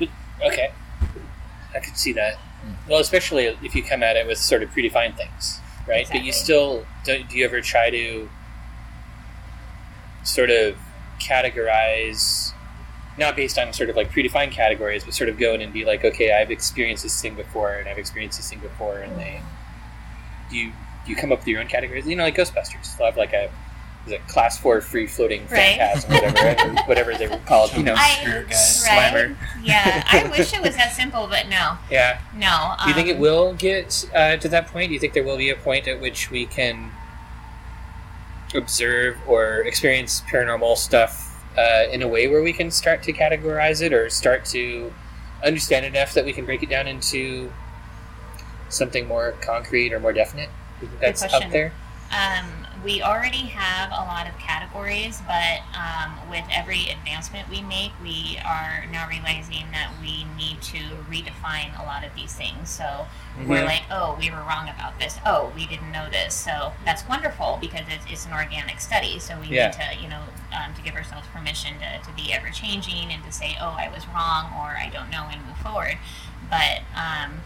Okay. I could see that. Well, especially if you come at it with sort of predefined things, right? Exactly. But you still, do, do you ever try to sort of categorize, not based on sort of like predefined categories, but sort of go in and be like, okay, I've experienced this thing before, and I've experienced this thing before, and they, do you, do you come up with your own categories? You know, like Ghostbusters, they'll have like a, is it class four free floating right. phantasm, whatever, whatever they were called, you know, I, spirit guys, right? Slammer. Yeah, I wish it was that simple, but no. Yeah. No. Um, do you think it will get uh, to that point? Do you think there will be a point at which we can observe or experience paranormal stuff uh, in a way where we can start to categorize it, or start to understand enough that we can break it down into something more concrete or more definite? Do you think that's up there? Um, we already have a lot of categories, but um, with every advancement we make, we are now realizing that we need to redefine a lot of these things. So mm-hmm. we're like, oh, we were wrong about this. Oh, we didn't know this. So that's wonderful, because it's, it's an organic study. So we yeah. need to, you know, um, to give ourselves permission to, to be ever-changing, and to say, oh, I was wrong, or I don't know, and move forward. But um,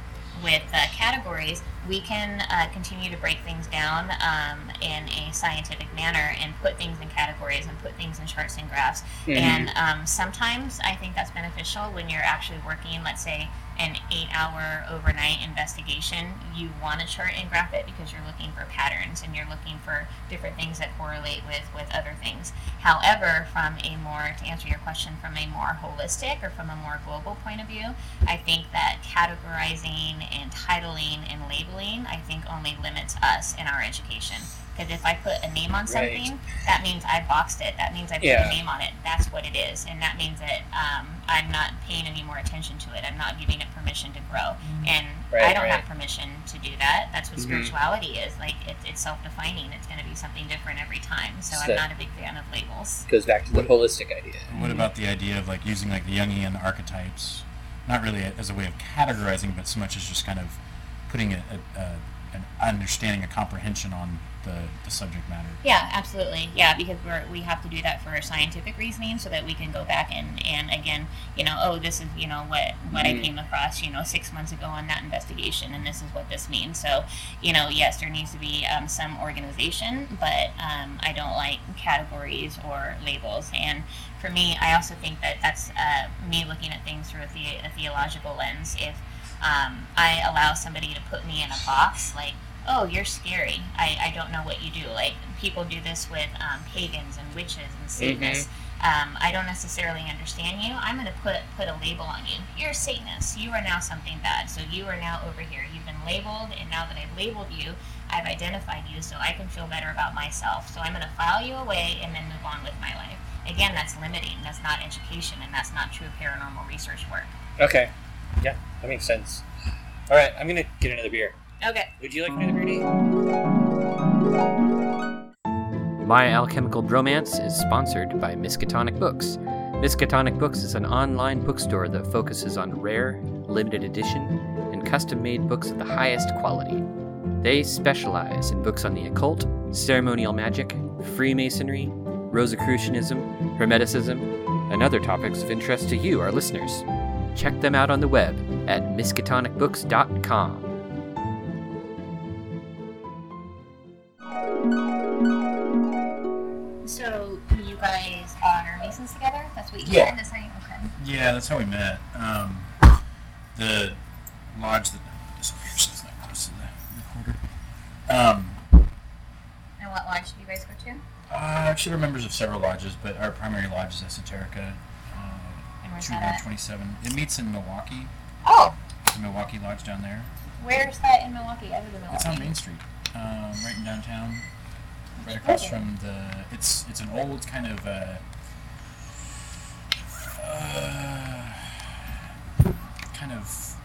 with uh, categories, we can uh, continue to break things down um, in a scientific manner, and put things in categories, and put things in charts and graphs. Mm-hmm. And um, sometimes I think that's beneficial when you're actually working, let's say, an eight-hour overnight investigation. You want to chart and graph it because you're looking for patterns, and you're looking for different things that correlate with, with other things. However, from a more, to answer your question, from a more holistic or from a more global point of view, I think that categorizing and titling and labeling, I think, only limits us in our education. Because if I put a name on something, right. that means I boxed it. That means I put yeah. a name on it. That's what it is. And that means that um, I'm not paying any more attention to it. I'm not giving it permission to grow. Mm-hmm. And right, I don't right. have permission to do that. That's what mm-hmm. spirituality is. Like, it, it's self-defining. It's going to be something different every time. So, so I'm not a big fan of labels. It goes back to the holistic idea. And what about the idea of, like, using, like, the Jungian archetypes, not really as a way of categorizing, but so much as just kind of putting a... a, a an understanding, a comprehension on the, the subject matter. Yeah, absolutely. Yeah, because we're, we have to do that for our scientific reasoning so that we can go back and, and again, you know, oh, this is, you know, what, what mm-hmm. I came across, you know, six months ago on that investigation, and this is what this means. So, you know, yes, there needs to be um, some organization, but um, I don't like categories or labels. And for me, I also think that that's uh, me looking at things through a, the- a theological lens. If um, I allow somebody to put me in a box, like, oh, you're scary, I, I don't know what you do. Like, people do this with um, pagans and witches and Satanists. Mm-hmm. Um, I don't necessarily understand you. I'm going to put put a label on you. You're a Satanist. You are now something bad. So you are now over here. You've been labeled, and now that I've labeled you, I've identified you so I can feel better about myself. So I'm going to file you away and then move on with my life. Again, that's limiting. That's not education, and that's not true paranormal research work. Okay. Yeah, that makes sense. All right, I'm going to get another beer. Okay. Would you like another beer, Dave? My Alchemical Bromance is sponsored by Miskatonic Books. Miskatonic Books is an online bookstore that focuses on rare, limited edition, and custom-made books of the highest quality. They specialize in books on the occult, ceremonial magic, Freemasonry, Rosicrucianism, Hermeticism, and other topics of interest to you, our listeners. Check them out on the web at miskatonic books dot com. So you guys are Masons together? That's what you yeah. did? That's how you, okay. Yeah, that's how we met. Um, the lodge that disappears since that close to the recorder. Um, and what lodge did you guys go to? Uh, actually, we're members of several lodges, but our primary lodge is Esoterica uh, two twenty-seven. It meets in Milwaukee. Oh! The Milwaukee Lodge down there. Where's that in Milwaukee? Other than Milwaukee? It's on Main Street, um, right in downtown. Right across from the, it's it's an old kind of uh, uh, kind of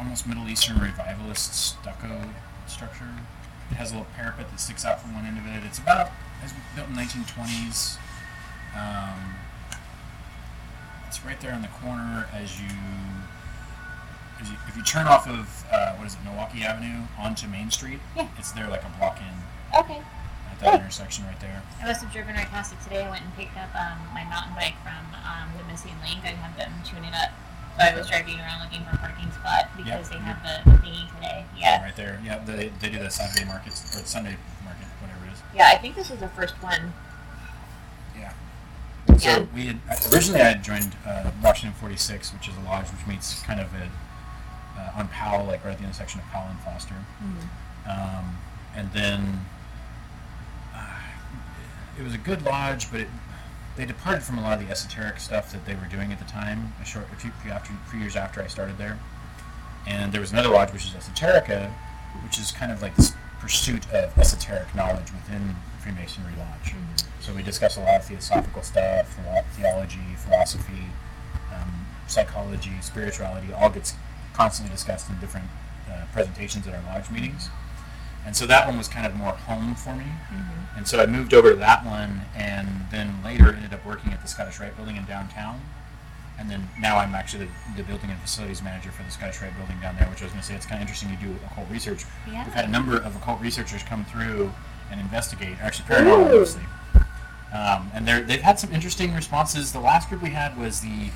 almost Middle Eastern revivalist stucco structure. It has a little parapet that sticks out from one end of it. It's about it was built in the nineteen twenties. Um, it's right there on the corner as you as you if you turn off of uh, what is it Milwaukee Avenue onto Main Street. Yeah. It's there like a block in. Okay. At that yeah. intersection right there. I must have driven right past it today. I went and picked up um, my mountain bike from um, the missing link. I had them tune it up. So I was driving around looking for a parking spot because yep. they have the thingy today. Yeah. yeah. Right there. Yeah, they they do the Sunday market or the Sunday market, whatever it is. Yeah, I think this is the first one. Yeah. So yeah. we had originally I had joined uh, Washington forty-six, which is a lodge which meets kind of a uh, on Powell, like right at the intersection of Powell and Foster. Mm-hmm. Um, and then uh, it was a good lodge, but it. They departed from a lot of the esoteric stuff that they were doing at the time, a short, a few, after, a few years after I started there. And there was another lodge, which is Esoterica, which is kind of like this pursuit of esoteric knowledge within Freemasonry Lodge. Mm-hmm. So we discuss a lot of theosophical stuff, theology, philosophy, um, psychology, spirituality, all gets constantly discussed in different uh, presentations at our lodge meetings. And so that one was kind of more home for me. Mm-hmm. And so I moved over to that one, and then later ended up working at the Scottish Rite building in downtown. And then now I'm actually the, the building and facilities manager for the Scottish Rite building down there, which I was going to say, it's kind of interesting to do occult research. Yeah. We've had a number of occult researchers come through and investigate, actually paranormal mostly. Um, and they've had some interesting responses. The last group we had was the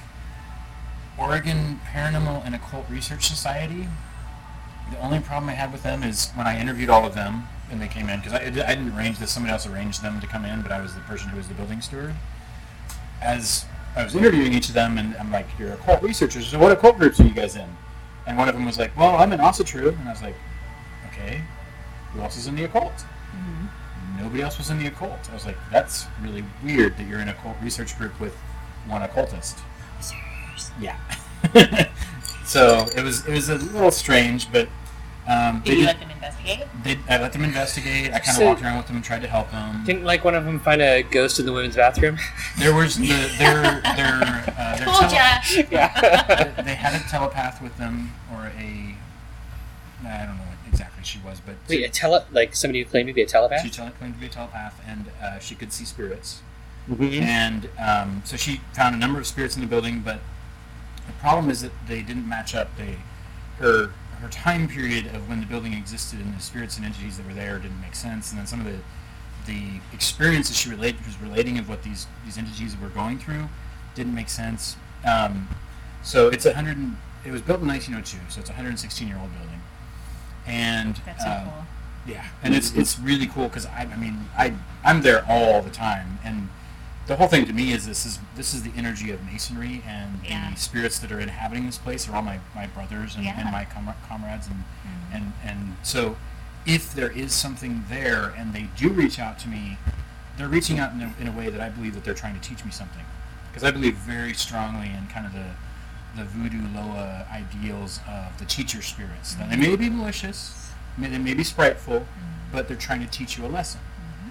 Oregon Paranormal and Occult Research Society. The only problem I had with them is when I interviewed all of them and they came in, because I, I didn't arrange this, somebody else arranged them to come in, but I was the person who was the building steward. As I was interviewing each of them, and I'm like, you're occult researchers, so what occult groups are you guys in? And one of them was like, well, I'm in Ossitru. And I was like, okay, who else is in the occult? Mm-hmm. Nobody else was in the occult. I was like, that's really weird that you're in a occult research group with one occultist. Serious. Yeah. So it was it was a little strange, but um, did they you did, let them investigate? They, I let them investigate. I kind of so, walked around with them and tried to help them. Didn't like one of them find a ghost in the women's bathroom? There was the, their their uh, their told tele- yeah. they, they had a telepath with them, or a I don't know what exactly she was, but wait, a tele like somebody who claimed to be a telepath. She tele- claimed to be a telepath, and uh, she could see spirits, mm-hmm. and um, so she found a number of spirits in the building, but. The problem is that they didn't match up. They, her her time period of when the building existed and the spirits and entities that were there didn't make sense, and then some of the the experiences she related was relating of what these these entities were going through didn't make sense. Um, so it's a hundred. It was built in nineteen oh two, so it's a one hundred sixteen year old building, and that's so um, cool. Yeah, and it's it's really cool because I I mean I I'm there all the time, and the whole thing to me is this is this is the energy of masonry and, yeah. and the spirits that are inhabiting this place are all my, my brothers and, yeah. and my com- comrades and, mm-hmm. and and so if there is something there and they do reach out to me, they're reaching out in a, in a way that I believe that they're trying to teach me something, because I believe very strongly in kind of the the voodoo Loa ideals of the teacher spirits. Mm-hmm. Now, they may be malicious, may, they may be spiteful, mm-hmm. but they're trying to teach you a lesson.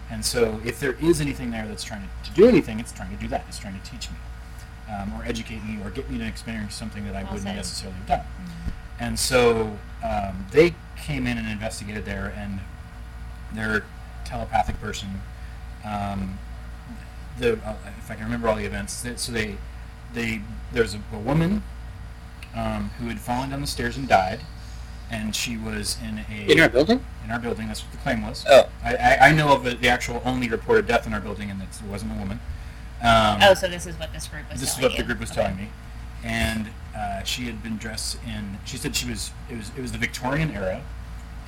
And so if there is anything there that's trying to, to do anything, it's trying to do that. It's trying to teach me um, or educate me or get me to experience something that I wouldn't awesome. necessarily have done. Mm-hmm. And so um, they came in and investigated there, and their telepathic person, um, the, uh, if I can remember all the events, they, so they, they there's a, a woman um, who had fallen down the stairs and died. And she was in a... In our building? In our building. That's what the claim was. Oh. I, I, I know of the actual only reported death in our building, and it wasn't a woman. Um, oh, so this is what this group was this telling This is what you. the group was okay. telling me. And uh, she had been dressed in... She said she was... It was it was the Victorian era,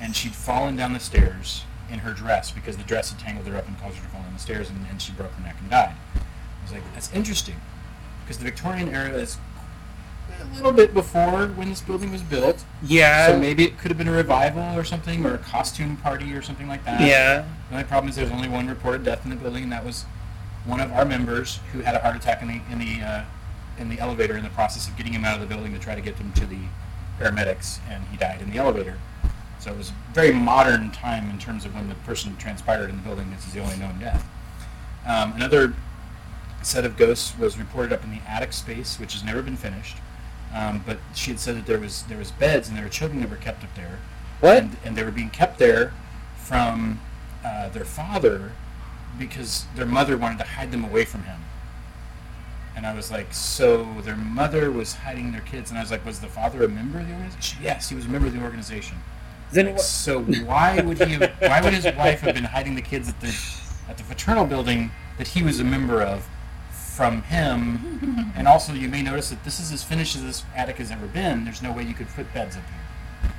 and she'd fallen down the stairs in her dress because the dress had tangled her up and caused her to fall down the stairs, and, and she broke her neck and died. I was like, that's interesting, because the Victorian era is... a little bit before when this building was built. Yeah. So maybe it could have been a revival or something, or a costume party or something like that. Yeah. The only problem is there's only one reported death in the building, and that was one of our members who had a heart attack in the in the uh, in the elevator in the process of getting him out of the building to try to get them to the paramedics, and he died in the elevator. So it was a very modern time in terms of when the person transpired in the building. This is the only known death. Um, another set of ghosts was reported up in the attic space, which has never been finished. Um, but she had said that there was there was beds and there were children that were kept up there. What? And, and they were being kept there from uh, their father because their mother wanted to hide them away from him. And I was like, so their mother was hiding their kids. And I was like, was the father a member of the organization? Yes, he was a member of the organization. Then like, so why would he? Have, why would his wife have been hiding the kids at the at the fraternal building that he was a member of? From him, and also you may notice that this is as finished as this attic has ever been. There's no way you could put beds up here.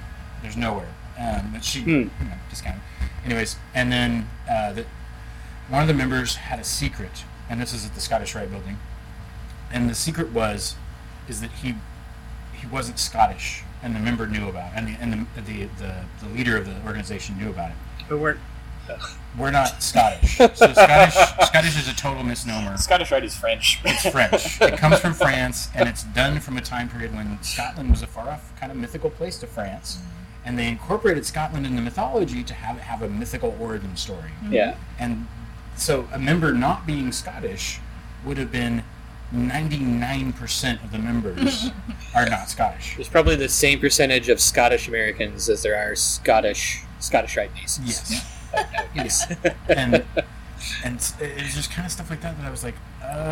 There's nowhere. Um, but she, hmm. you know, just kind of. Anyways, and then uh, the, one of the members had a secret, and this is at the Scottish Rite building. And the secret was, is that he he wasn't Scottish, and the member knew about it, and the and the the, the, the leader of the organization knew about it. But we're We're not Scottish. So Scottish Scottish is a total misnomer. Scottish Rite is French. It's French. It comes from France, and it's done from a time period when Scotland was a far-off kind of mythical place to France, mm-hmm. and they incorporated Scotland in the mythology to have it have a mythical origin story. Mm-hmm. Yeah. And so a member not being Scottish would have been ninety-nine percent of the members are not Scottish. There's probably the same percentage of Scottish Americans as there are Scottish Scottish Rite Masons. Yes. Yeah. Yes. and and it was just kind of stuff like that that I was like,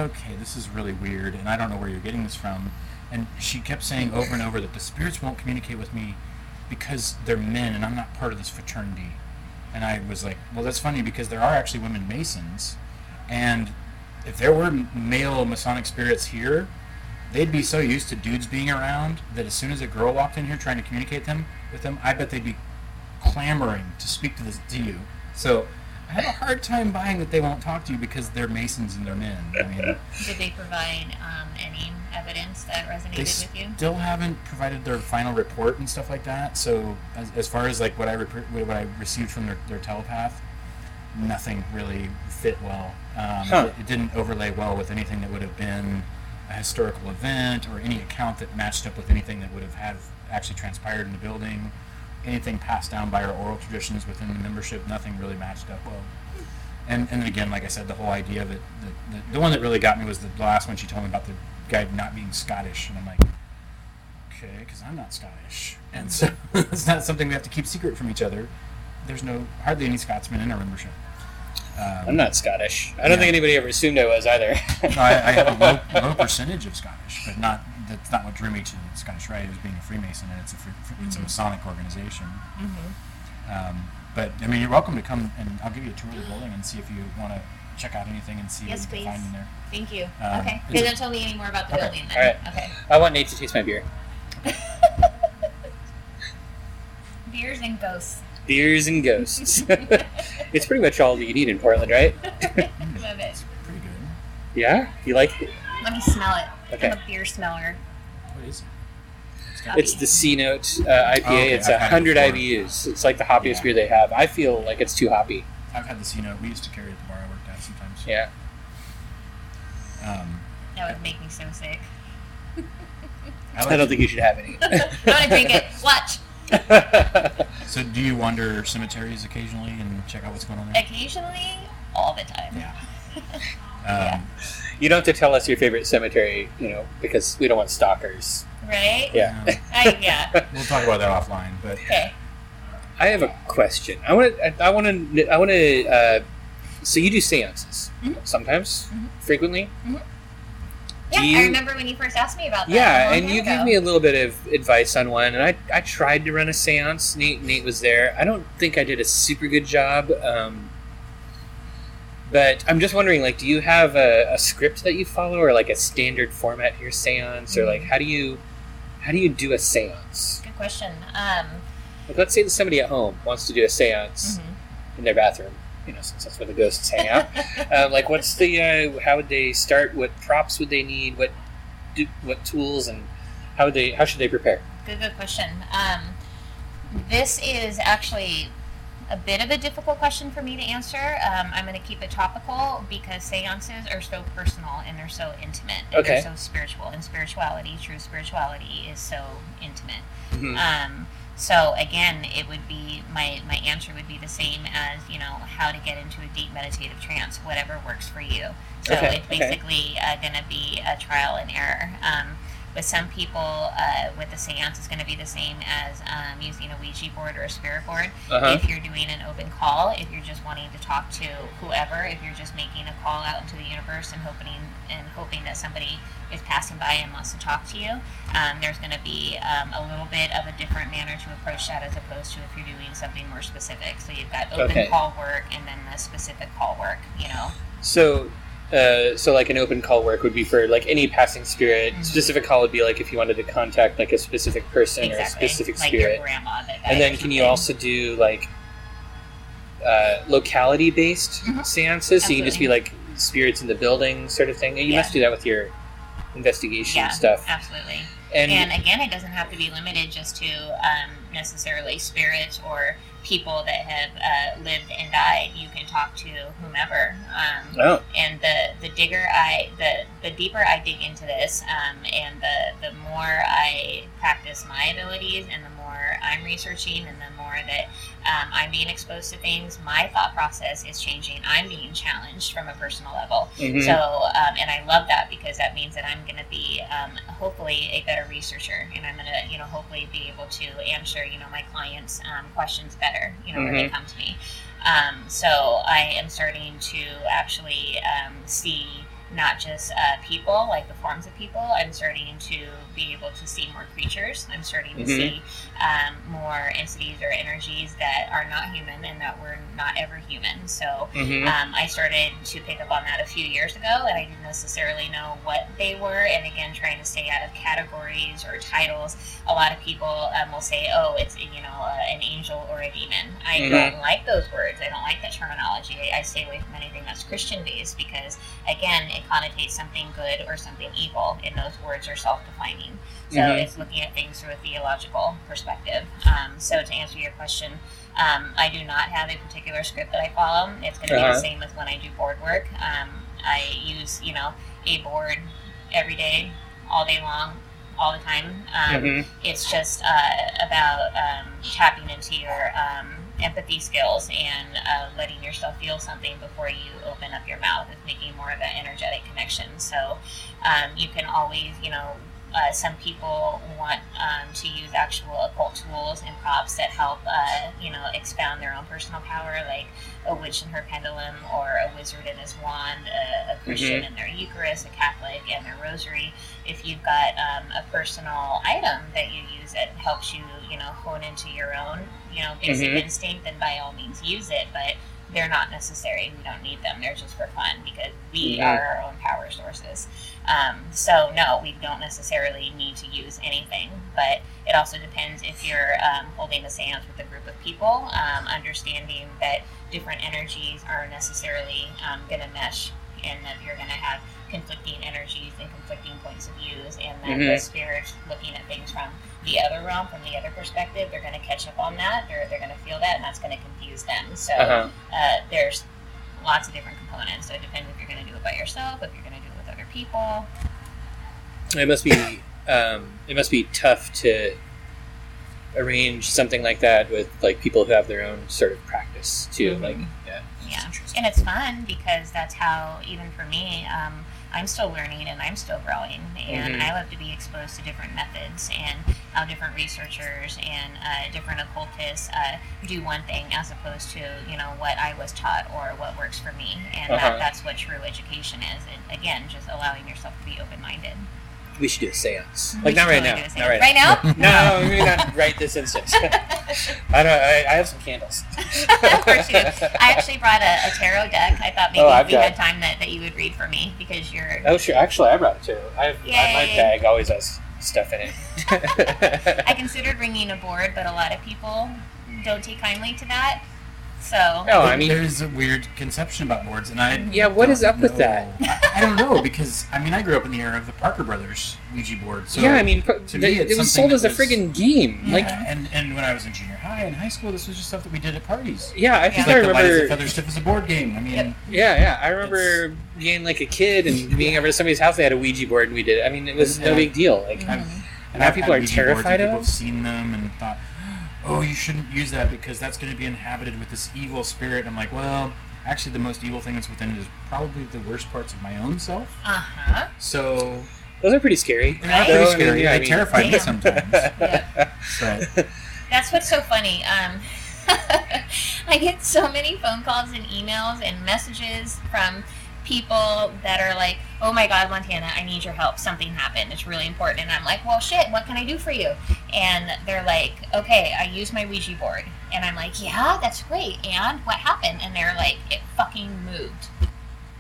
okay, this is really weird, and I don't know where you're getting this from. And she kept saying over and over that the spirits won't communicate with me because they're men and I'm not part of this fraternity. And I was like, well, that's funny because there are actually women Masons, and if there were male Masonic spirits here, they'd be so used to dudes being around that as soon as a girl walked in here trying to communicate them with them, I bet they'd be clamoring to speak to this to you. So I have a hard time buying that they won't talk to you because they're Masons and they're men. I mean, did they provide um, any evidence that resonated with you? They still haven't provided their final report and stuff like that. So as, as far as like what I rep- what I received from their, their telepath, nothing really fit well. Um, huh. it, it didn't overlay well with anything that would have been a historical event or any account that matched up with anything that would have had actually transpired in the building. Anything passed down by our oral traditions within the membership, nothing really matched up well. And and again, like I said, the whole idea of it, the, the, the one that really got me was the last one she told me about the guy not being Scottish. And I'm like, okay, because I'm not Scottish. And so it's not something we have to keep secret from each other. There's no hardly any Scotsmen in our membership. Um, I'm not Scottish. I don't yeah. think anybody ever assumed I was either. I, I have a low, low percentage of Scottish, but not that's not what drew me to the Scottish Rite, is being a Freemason, and it's a mm-hmm. it's a Masonic organization. Mm-hmm. Um, but I mean, you're welcome to come, and I'll give you a tour of the building and see if you want to check out anything and see yes, what you please. can find in there. Thank you. Um, okay. They don't tell me any more about the okay. building. Then. All right. Okay. I want Nate to taste my beer. Beers and ghosts. Beers and ghosts. It's pretty much all that you need in Portland, right? Love it. It's pretty good. Yeah? You like it? Let me smell it. Okay. I'm a beer smeller. What is it? It's, it's the C-Note uh, I P A. Oh, okay. It's one hundred I B Us. It's like the hoppiest yeah. beer they have. I feel like it's too hoppy. I've had the C-Note. We used to carry it at the bar I worked at sometimes. Yeah. Um, that would make me so sick. I, like I don't think you should have any. I want to drink it. Watch. So do you wander cemeteries occasionally and check out what's going on there? Occasionally, all the time. Yeah. um, yeah. You don't have to tell us your favorite cemetery, you know, because we don't want stalkers. Right? Yeah. Um, I, yeah. We'll talk about that offline. But okay. I have a question. I want to. I want to. I want to. Uh, so you do seances mm-hmm. sometimes, mm-hmm. frequently. Mm-hmm. Yeah, you, I remember when you first asked me about that. Yeah, and you ago. gave me a little bit of advice on one, and I I tried to run a seance. Nate Nate was there. I don't think I did a super good job, um, but I'm just wondering, like, do you have a, a script that you follow, or like a standard format for your seance, mm-hmm. or like how do you how do you do a seance? Good question. Um, like, let's say that somebody at home wants to do a seance mm-hmm. in their bathroom. You know, since that's where the ghosts hang out. um, like, what's the? Uh, how would they start? What props would they need? What, do, what tools, and how would they? How should they prepare? Good, good question. Um, this is actually a bit of a difficult question for me to answer. Um, I'm going to keep it topical because seances are so personal and they're so intimate. And okay. They're so spiritual, and spirituality, true spirituality, is so intimate. Mm-hmm. Um, So again, it would be my, my answer would be the same as, you know, how to get into a deep meditative trance, whatever works for you. So okay, it's basically okay. uh, going to be a trial and error. Um, with some people, uh, with the seance, it's going to be the same as um, using a Ouija board or a spirit board. Uh-huh. If you're doing an open call, if you're just wanting to talk to whoever, if you're just making a call out into the universe and hoping and hoping that somebody is passing by and wants to talk to you, um, there's going to be um, a little bit of a different manner to approach that as opposed to if you're doing something more specific. So you've got open okay. call work and then the specific call work, you know. So, uh, so like an open call work would be for like any passing spirit. Mm-hmm. Specific call would be like if you wanted to contact like a specific person exactly. or a specific like spirit. Your grandma that died. And then can you also do like uh, locality-based mm-hmm. seances? Absolutely. So you can just be like spirits in the building sort of thing. You yeah. must do that with your investigation yeah, stuff. Absolutely. And, and again, it doesn't have to be limited just to um, necessarily spirits or people that have uh, lived and died. You can talk to whomever. Um, oh. And the the digger I the the deeper I dig into this, um, and the the more I practice my abilities, and the more I'm researching, and the more that um, I'm being exposed to things, my thought process is changing. I'm being challenged from a personal level. Mm-hmm. So, um, and I love that because that means that I'm going to be um, hopefully a better researcher, and I'm going to, you know, hopefully be able to answer, you know, my clients' um, questions better. You know, mm-hmm. when they come to me. Um, so I am starting to actually um, see not just uh, people, like the forms of people. I'm starting to be able to see more creatures. I'm starting mm-hmm. to see um, more entities or energies that are not human and that were not ever human. So mm-hmm. um, I started to pick up on that a few years ago, and I didn't necessarily know what they were. And again, trying to stay out of categories or titles. A lot of people um, will say, oh, it's, you know, uh, an angel or a demon. I mm-hmm. don't like those words. I don't like that terminology. I, I stay away from anything that's Christian-based because, again, it connotates something good or something evil, and those words are self-defining. So mm-hmm. it's looking at things through a theological perspective. Um, so to answer your question, um, I do not have a particular script that I follow. It's going to uh-huh. be the same as when I do board work. Um, I use, you know, a board every day, all day long, all the time. Um, mm-hmm. It's just uh, about um, tapping into your um, empathy skills and uh, letting yourself feel something before you open up your mouth. It's making more of an energetic connection. So um, you can always, you know, uh, some people want um, to use actual occult tools and props that help, uh, you know, expound their own personal power, like a witch in her pendulum, or a wizard in his wand, a, a Christian mm-hmm. in their Eucharist, a Catholic in their rosary. If you've got um, a personal item that you use that helps you, you know, hone into your own, you know, basic mm-hmm. instinct, then by all means use it, but they're not necessary. We don't need them. They're just for fun because we yeah. are our own power sources. Um, so no, we don't necessarily need to use anything, but it also depends if you're um, holding a seance with a group of people, um, understanding that different energies are necessarily um, going to mesh, and that you're going to have conflicting energies and conflicting points of views, and that mm-hmm. the spirit looking at things from the other realm, from the other perspective, they're going to catch up on that, or they're going to feel that, and that's going to confuse them. So uh-huh. uh, there's lots of different components. So it depends if you're going to do it by yourself, if you're going to do it with other people. It must be um, it must be tough to arrange something like that with like people who have their own sort of practice too. Mm-hmm. Like yeah, yeah, and it's fun because that's how even for me. Um, I'm still learning and I'm still growing, and mm-hmm. I love to be exposed to different methods and how different researchers and uh, different occultists uh, do one thing as opposed to, you know, what I was taught or what works for me, and uh-huh. that, that's what true education is. And again, just allowing yourself to be open-minded. We should do a seance. Like not right, totally now. not right now. Right now? No, maybe not right this instant. I don't. I, I have some candles. Of course you do. I actually brought a, a tarot deck. I thought maybe oh, if we had time that, that you would read for me because you're. Oh sure. Actually, I brought it too. I have my bag always has stuff in it. I considered bringing a board, but a lot of people don't take kindly to that. So no, I mean there's a weird conception about boards, and I yeah, what is up know. with that? I, I don't know because I mean I grew up in the era of the Parker Brothers Ouija board. So yeah, I mean to the, me, it's it was sold as a friggin' game. Yeah, like and, and when I was in junior high and high school, this was just stuff that we did at parties. Yeah, I think yeah. Like I remember. The Light as a Feather, Stiff as a Board game. I mean, yeah, yeah, I remember being like a kid and being over to somebody's house. They had a Ouija board and we did. I mean, it was yeah. no big deal. Like I've, and now I've, people I've are Ouija terrified of. People have seen them and thought, oh, you shouldn't use that because that's going to be inhabited with this evil spirit. I'm like, well, actually the most evil thing that's within it is probably the worst parts of my own self. Uh-huh. So... those are pretty scary. They're right? pretty scary. I mean, yeah, I mean, terrify me sometimes. Yeah. So. That's what's so funny. Um, I get so many phone calls and emails and messages from people that are like, oh my God, Montana, I need your help. Something happened. It's really important. And I'm like, well, shit, what can I do for you? And they're like, okay, I used my Ouija board. And I'm like, yeah, that's great. And what happened? And they're like, it fucking moved.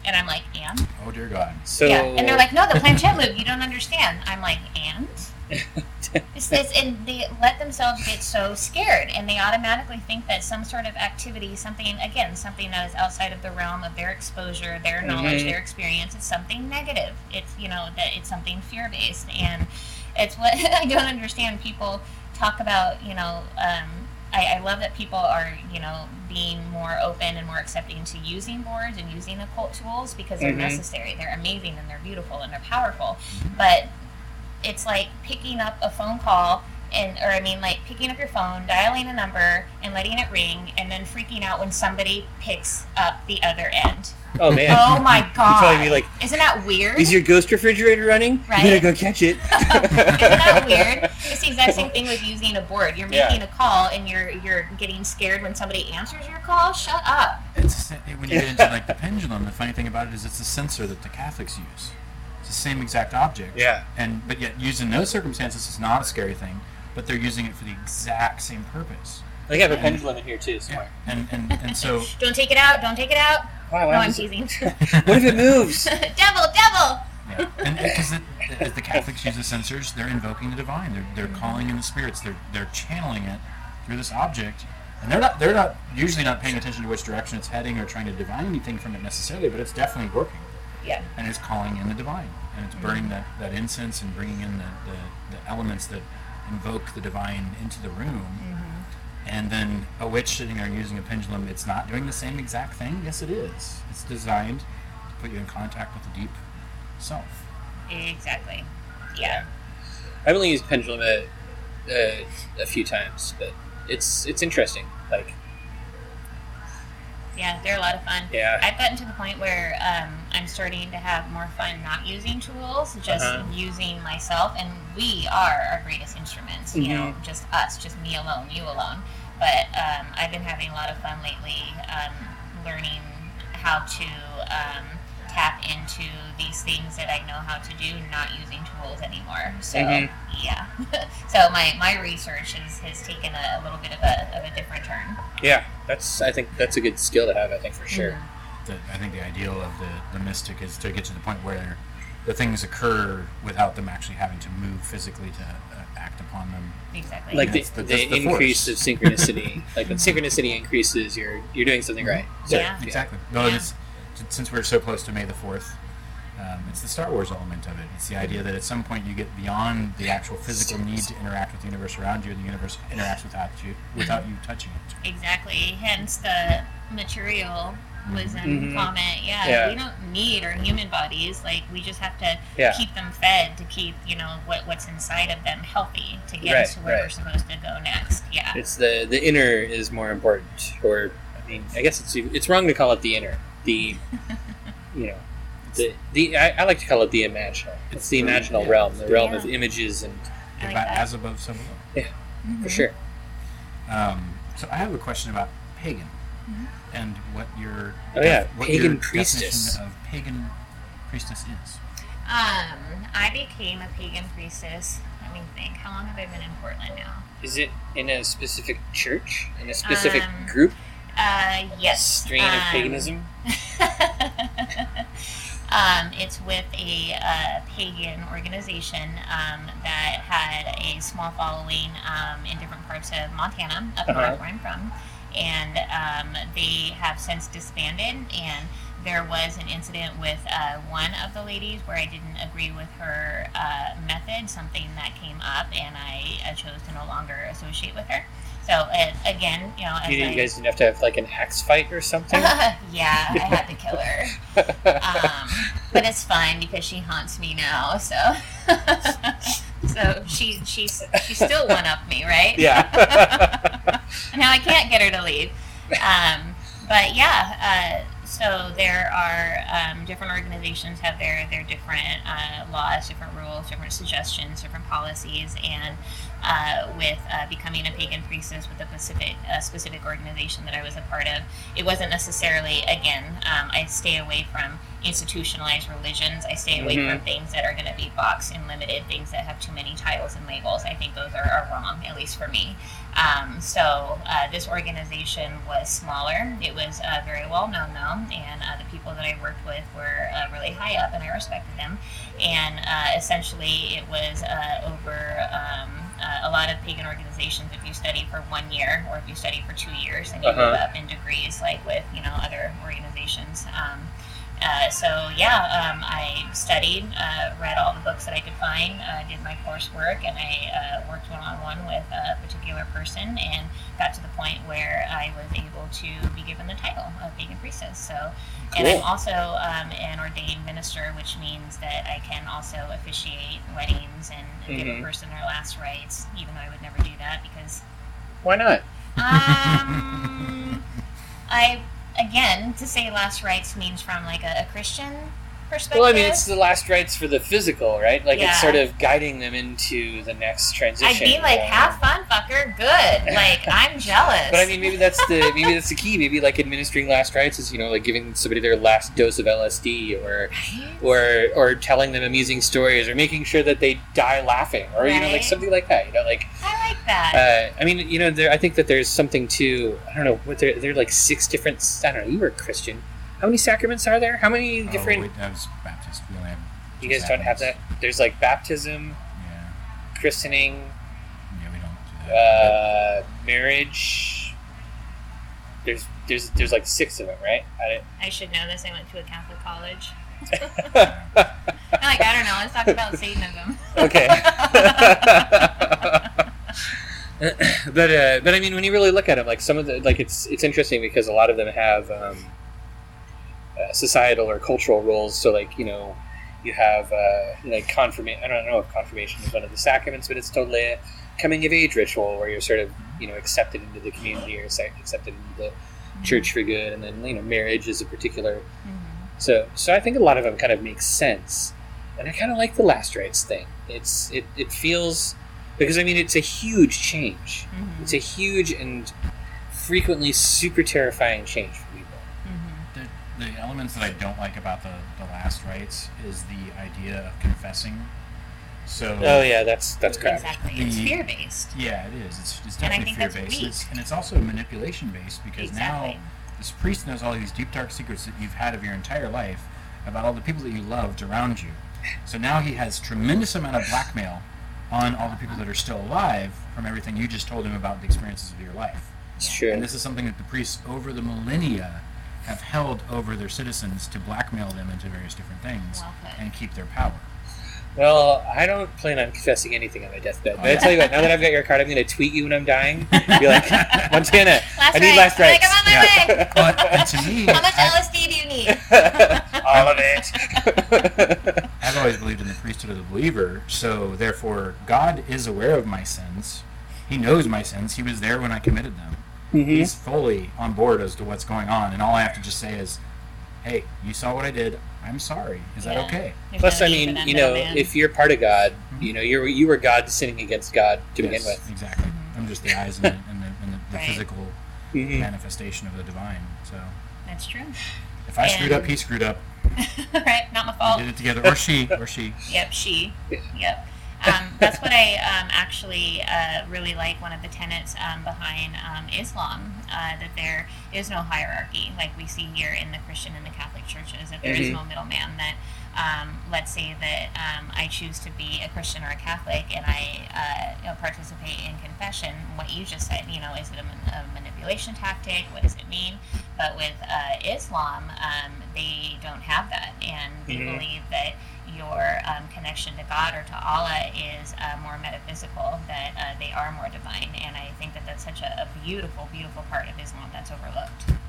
And I'm like, and? Oh, dear God. So. Yeah. And they're like, no, the planchette moved. You don't understand. I'm like, and? It's this, and they let themselves get so scared, and they automatically think that some sort of activity, something, again, something that is outside of the realm of their exposure, their knowledge, mm-hmm. their experience, it's something negative. It's, you know, that it's something fear-based, and it's what I don't understand. People talk about, you know, um, I, I love that people are, you know, being more open and more accepting to using boards and using occult tools because they're mm-hmm. necessary. They're amazing, and they're beautiful, and they're powerful, but it's like picking up a phone call and, or I mean like picking up your phone, dialing a number and letting it ring and then freaking out when somebody picks up the other end. Oh man. Oh my God. You're telling me, like, isn't that weird? Is your ghost refrigerator running? Right. You better go catch it. Isn't that weird? It's the exact same thing with using a board. You're making yeah. a call and you're you're getting scared when somebody answers your call. Shut up. It's when you get into like the pendulum, the funny thing about it is it's a sensor that the Catholics use. The same exact object, yeah, and but yet used in those circumstances is not a scary thing, but they're using it for the exact same purpose. I think I have a pendulum in here too somewhere. Yeah. And, and and and so don't take it out, don't take it out. Why, why no, I'm teasing. What if it moves? devil, devil. Yeah, and because as the Catholics use the censors, they're invoking the divine. They're they're calling in the spirits. They're they're channeling it through this object, and they're not they're not usually not paying attention to which direction it's heading or trying to divine anything from it necessarily, but it's definitely working. Yeah. And it's calling in the divine. And it's burning that, that incense and bringing in the, the, the elements that invoke the divine into the room. Mm-hmm. And then a witch sitting there using a pendulum, it's not doing the same exact thing? Yes, it is. It's designed to put you in contact with the deep self. Exactly. Yeah. I've only used pendulum a, a, a few times, but it's it's interesting. Like, Yeah, they're a lot of fun. Yeah. I've gotten to the point where um, I'm starting to have more fun not using tools, just uh-huh. using myself. And we are our greatest instruments, mm-hmm. you know, just us, just me alone, you alone. But um, I've been having a lot of fun lately um, learning how to um, tap into these things that I know how to do, not using tools anymore. So, mm-hmm. yeah. So my, my research is, has taken a, a little bit of a, of a different turn. Yeah, that's I think that's a good skill to have, I think, for sure. Mm-hmm. The, I think the ideal of the, the mystic is to get to the point where the things occur without them actually having to move physically to uh, act upon them. Exactly. Like yeah, the, the, the, the increase force. Of synchronicity. Like when synchronicity increases, you're you're doing something right. So, yeah. yeah. Exactly. No, yeah. It's, since we're so close to May the fourth, um, it's the Star Wars element of it. It's the idea that at some point you get beyond the actual physical need to interact with the universe around you, and the universe interacts without you without you touching it. Exactly. Hence the material. Was in mm-hmm. comment, yeah, yeah. We don't need our human bodies. Like we just have to yeah. keep them fed to keep, you know, what what's inside of them healthy to get right, us to where right. we're supposed to go next. Yeah, it's the the inner is more important. Or I mean, I guess it's it's wrong to call it the inner. The you know, the the I, I like to call it the imaginal. It's, it's the imaginal yeah. realm, the realm yeah. of images and like as above, so below. Yeah, mm-hmm. for sure. Um, so I have a question about pagan. Mm-hmm. And what your oh yeah def- what pagan your priestess definition of pagan priestess is? Um, I became a pagan priestess. Let me think. How long have I been in Portland now? Is it in a specific church? In a specific um, group? Uh, yes. A strain um, of paganism. Um, it's with a uh, pagan organization um, that had a small following um, in different parts of Montana, up uh-huh. north where I'm from. And um, they have since disbanded, and there was an incident with uh, one of the ladies where I didn't agree with her uh, method, something that came up, and I uh, chose to no longer associate with her. So, uh, again, you know... As you, I, you guys didn't have to have, like, an axe fight or something? Uh, yeah, I had to kill her. Um, but it's fine, because she haunts me now, so... So she she she still one-upped me, right? Yeah. Now I can't get her to leave. Um, but yeah, uh, so there are um, different organizations have their their different uh, laws, different rules, different suggestions, different policies, and uh, with uh, becoming a pagan priestess with a specific a specific organization that I was a part of, it wasn't necessarily again. Um, I stay away from. Institutionalized religions. I stay away mm-hmm. from things that are going to be boxed and limited, things that have too many titles and labels. I think those are, are wrong, at least for me. Um, so uh, this organization was smaller. It was uh, very well known though, and uh, the people that I worked with were uh, really high up, and I respected them. And uh, essentially, it was uh, over um, uh, a lot of pagan organizations. If you study for one year, or if you study for two years, and you uh-huh. move up in degrees, like with you know other organizations. Um, Uh, so, yeah, um, I studied, uh, read all the books that I could find, uh, did my coursework, and I uh, worked one-on-one with a particular person and got to the point where I was able to be given the title of pagan priestess. So, cool. And I'm also um, an ordained minister, which means that I can also officiate weddings and mm-hmm. give a person their last rites, even though I would never do that because... Why not? Um, I... Again, to say last rites means from like a, a Christian perspective. Well, I mean, it's the last rites for the physical, right? Like yeah. it's sort of guiding them into the next transition. I'd be like, um, have fun, fucker. Good. Like I'm jealous. But I mean, maybe that's the maybe that's the key. Maybe like administering last rites is you know like giving somebody their last dose of L S D, or right? or or telling them amusing stories, or making sure that they die laughing, or right? you know like something like that. You know like. I like that. Uh, I mean, you know, there, I think that there's something to I don't know what there there are like six different. I don't know. You were a Christian. How many sacraments are there? How many oh, different... Wait, that was Baptist. We only have you guys sacraments. Don't have that? There's like baptism, yeah. christening, yeah, we don't do that. Uh, marriage. There's there's there's like six of them, right? I, I should know this. I went to a Catholic college. Like, I don't know. Let's talk about Satanism. Okay. but, uh, but I mean, when you really look at them, like some of the... Like it's, it's interesting because a lot of them have... Um, Uh, societal or cultural roles, so like you know, you have uh, like confirmation. I don't know if confirmation is one of the sacraments, but it's totally a coming of age ritual where you're sort of you know accepted into the community or accepted into the church for good, and then, you know, marriage is a particular. Mm-hmm. So, so I think a lot of them kind of make sense, and I kind of like the last rites thing. It's it it feels, because I mean it's a huge change. Mm-hmm. It's a huge and frequently super terrifying change for people. Mm-hmm. The, the elements that I don't like about the the last rites is the idea of confessing. So, oh yeah, that's that's crap. Exactly, the, it's fear based. Yeah, it is. It's, it's definitely fear based, it's, and it's also manipulation based because exactly. now this priest knows all these deep dark secrets that you've had of your entire life about all the people that you loved around you. So now he has tremendous amount of blackmail on all the people that are still alive from everything you just told him about the experiences of your life. Sure. And this is something that the priests over the millennia have held over their citizens to blackmail them into various different things and keep their power. Well, I don't plan on confessing anything on my deathbed. But I tell you what, now that I've got your card, I'm going to tweet you when I'm dying. Be like, Montana, last I need last rites. I'm like, I'm on my way. But to me, how much L S D do you need? All of it. I've always believed in the priesthood of the believer, so therefore God is aware of my sins. He knows my sins. He was there when I committed them. Mm-hmm. He's fully on board as to what's going on, and all I have to just say is, hey, you saw what I did. I'm sorry. Is yeah. that okay? There's Plus, I mean, you know, man. If you're part of God, mm-hmm. you know, you were you were God sinning against God to yes, begin with. Exactly. Mm-hmm. I'm just the eyes and the, and the, and the, the right. physical mm-hmm. manifestation of the divine. So that's true. If I and... screwed up, he screwed up. Right. Not my fault. We did it together, or she, or she. Yep, she. Yep. Um, that's what I um, actually uh, really like. One of the tenets um, behind um, Islam, uh, that there is no hierarchy, like we see here in the Christian and the Catholic churches. That there mm-hmm. is no middleman. That um, let's say that um, I choose to be a Christian or a Catholic, and I uh, you know, participate in confession. What you just said, you know, is it a, a manipulation tactic? What does it mean? But with uh, Islam, um, they don't have that, and they mm-hmm. believe that. Your um, connection to God or to Allah is uh, more metaphysical, that uh, they are more divine. And I think that that's such a, a beautiful, beautiful part of Islam that's overlooked.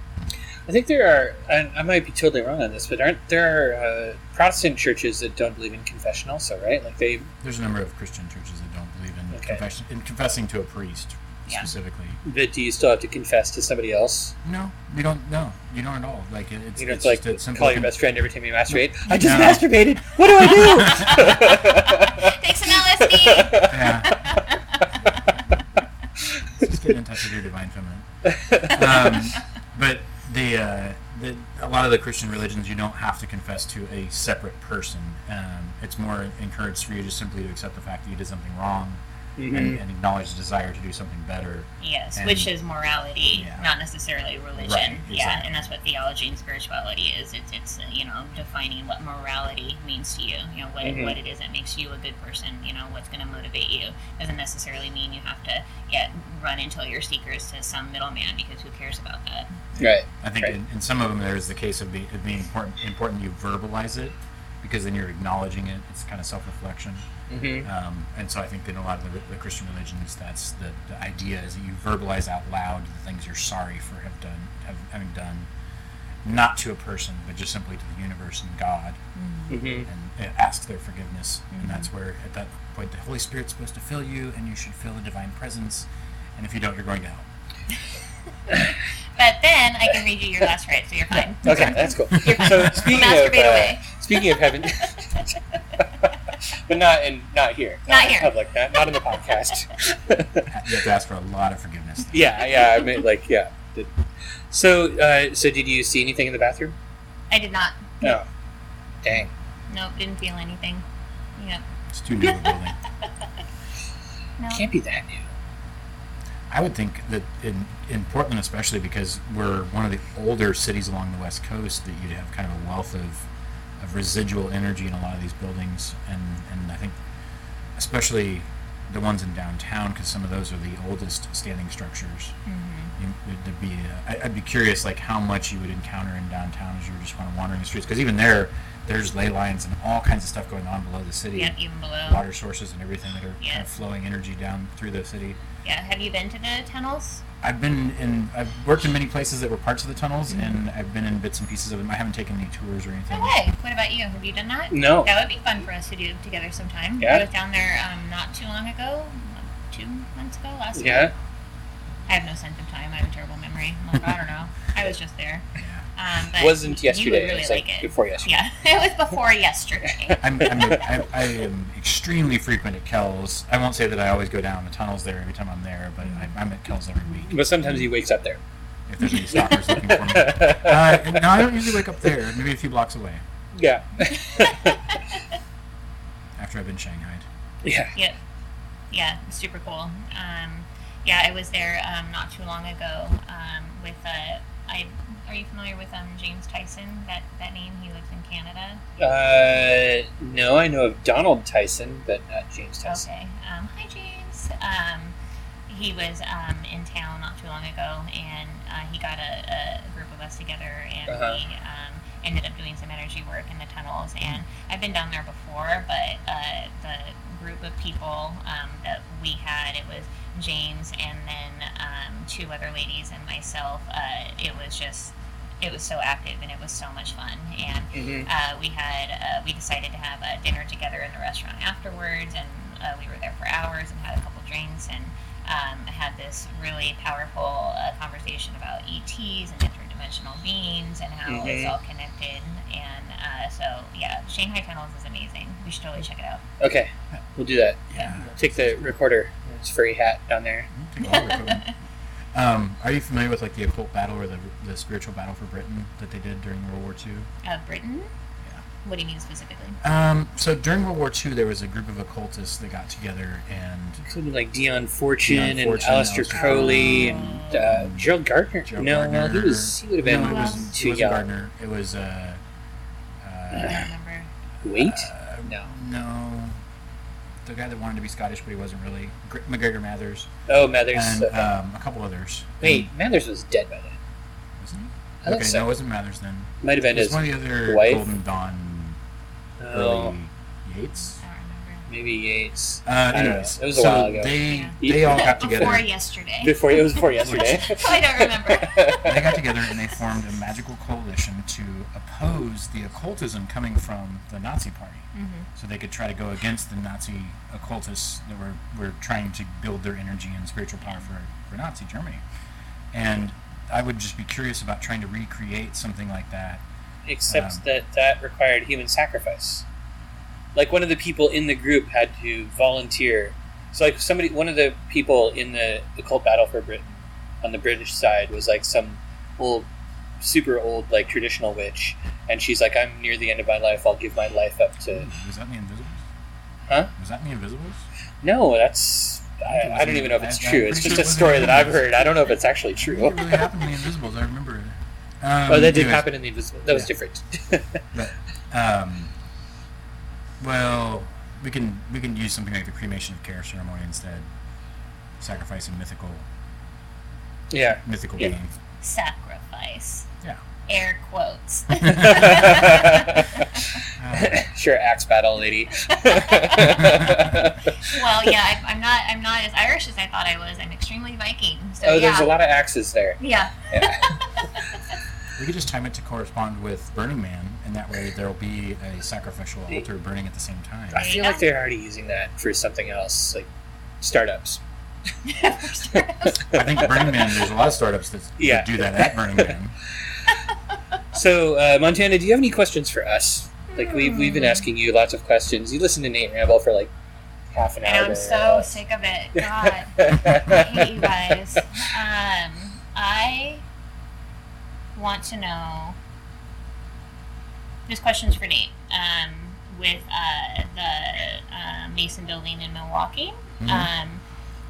I think there are, and I might be totally wrong on this, but aren't there uh, Protestant churches that don't believe in confession also, right? Like they. There's a number of Christian churches that don't believe in, okay. confession, in confessing to a priest, yeah. specifically. But do you still have to confess to somebody else? No, you don't. No, you don't at all. Like it, it's, you know, it's, it's like just call your best friend every time you masturbate. No. I just no. masturbated. What do I do? Take some L S D. Yeah. Just get in touch with your divine feminine. Um, but the, uh, the a lot of the Christian religions, you don't have to confess to a separate person. Um, it's more encouraged for you just simply to accept the fact that you did something wrong. Mm-hmm. And, and acknowledge the desire to do something better. Yes, and, which is morality, yeah. not necessarily religion. Right, exactly. Yeah, and that's what theology and spirituality is. It's, it's you know, defining what morality means to you. You know, what, mm-hmm. what it is that makes you a good person. You know, what's going to motivate you doesn't necessarily mean you have to yet run and tell your secrets to some middleman, because who cares about that? Right. I think right. In, in some of them there's the case of being, it being important, important you verbalize it, because then you're acknowledging it. It's kind of self-reflection. Mm-hmm. Um, and so I think that in a lot of the, the Christian religions, that's the, the idea is that you verbalize out loud the things you're sorry for have done, have, having done, not to a person, but just simply to the universe and God, mm-hmm. and ask their forgiveness. Mm-hmm. And that's where, at that point, the Holy Spirit's supposed to fill you, and you should feel the divine presence. And if you don't, you're going to hell. But then I can read you your last rites, so you're fine. Okay, that's cool. You're fine. So speaking we'll masturbate of uh, away. Speaking of heaven. But not in, not here, not, not in here. Public, not, not in the podcast. You have to ask for a lot of forgiveness. Yeah, yeah, I mean, like, yeah. So, uh, so did you see anything in the bathroom? I did not. No. Oh. Dang. Nope, didn't feel anything. Yep. It's too new a building. No. Can't be that new. I would think that in in Portland, especially because we're one of the older cities along the West Coast, that you'd have kind of a wealth of. of residual energy in a lot of these buildings, and, and I think especially the ones in downtown, because some of those are the oldest standing structures. Mm-hmm. You, it'd be, uh, I'd be curious like how much you would encounter in downtown as you were just kind of wandering the streets, because even there, there's ley lines and all kinds of stuff going on below the city. Yep, even below. Water sources and everything that are yes. kind of flowing energy down through the city. Yeah, have you been to the tunnels? I've been in. I've worked in many places that were parts of the tunnels, and I've been in bits and pieces of them. I haven't taken any tours or anything. Okay. What about you? Have you done that? No. That would be fun for us to do together sometime. Yeah. I was down there um, not too long ago, two months ago, last yeah. week. Yeah. I have no sense of time. I have a terrible memory. I'm like, I don't know. I was just there. Um, but wasn't yesterday. Really it's like, like it. Before yesterday. Yeah, it was before yesterday. I'm, I'm, I'm, I am extremely frequent at Kells. I won't say that I always go down the tunnels there every time I'm there, but I'm, I'm at Kells every week. But sometimes he wakes up there. If there's any stalkers looking for me. Uh, no, I don't usually wake up there. Maybe a few blocks away. Yeah. After I've been shanghaied. Yeah. Yeah. Yeah, super cool. Um, yeah, I was there um, not too long ago um, with a... I, are you familiar with um, James Tyson? That that name? He lives in Canada. Uh, no, I know of Donald Tyson, but not James Tyson. Okay. Um, hi, James. Um, he was um, in town not too long ago, and uh, he got a, a group of us together, and uh-huh. we um, ended up doing some energy work in the tunnels. And I've been down there before, but uh, the group of people um, that we had, it was James and then um, two other ladies and myself. Uh, it was just, it was so active and it was so much fun. And mm-hmm. uh, we had, uh, we decided to have a dinner together in the restaurant afterwards, and uh, we were there for hours and had a couple drinks and um, had this really powerful uh, conversation about E Ts and interdimensional beings and how mm-hmm. it's all connected. And uh, so, yeah, Shanghai Tunnels is amazing. We should totally check it out. Okay, we'll do that. Yeah, take the recorder. It's furry hat down there. um, are you familiar with like the occult battle or the the spiritual battle for Britain that they did during World War Two? Uh, Britain? Yeah. What do you mean specifically? Um, so during World War Two, there was a group of occultists that got together and... Including like Dion Fortune, Dion Fortune and Aleister Crowley and uh, Gerald Gardner. Gerald no, Gardner. no, he was... He would have been no, it was, too young. Gardner. It was... Uh, uh, I don't remember. Wait? Uh, no. No. The guy that wanted to be Scottish, but he wasn't really. McGregor Mathers. Oh, Mathers. And okay. um, a couple others. Wait, and Mathers was dead by then. Wasn't he? Okay, so. No, it wasn't Mathers then. Might have been his wife. It was one of the other wife. Golden Dawn early Yates. I don't remember. Maybe Yates. Uh, anyways, it was a so while ago. They, yeah. they all got together. Before yesterday. Before, it was before yesterday. I don't remember. They got together and they formed a magical coalition to oppose the occultism coming from the Nazi party. Mm-hmm. So they could try to go against the Nazi occultists that were, were trying to build their energy and spiritual power for, for Nazi Germany. And I would just be curious about trying to recreate something like that. Except um, that that required human sacrifice. Like one of the people in the group had to volunteer. So like somebody, one of the people in the occult battle for Britain on the British side was like some old, super old, like traditional witch. And she's like, I'm near the end of my life. I'll give my life up to... Was that in The Invisibles? Huh? Was that in The Invisibles? No, that's... I, I don't even know if it's true. It's just a story that I've heard. I don't know if it's actually true. It really happened in The Invisibles. I remember it. Um, oh, that did happen in The Invisibles. That was different. But, um, well, we can we can use something like the cremation of care ceremony instead. Sacrifice a mythical... Yeah. Mythical yeah. being. Sacrifice. Yeah. Air quotes. Sure, axe battle lady. Well, yeah, I, I'm not. I'm not as Irish as I thought I was. I'm extremely Viking. So oh, yeah. There's a lot of axes there. Yeah. yeah. We could just time it to correspond with Burning Man, and that way there will be a sacrificial altar burning at the same time. I feel yeah. like they're already using that for something else, like startups. I think Burning Man. There's a lot of startups that yeah. do that at Burning Man. So, uh, Montana, do you have any questions for us? Like, we've, we've been asking you lots of questions. You listened to Nate Ramble for, like, half an hour. And I'm so sick of it. God. I hate you guys. Um, I want to know... There's questions for Nate. Um, with uh, the uh, Mason building in Milwaukee. Mm-hmm. Um,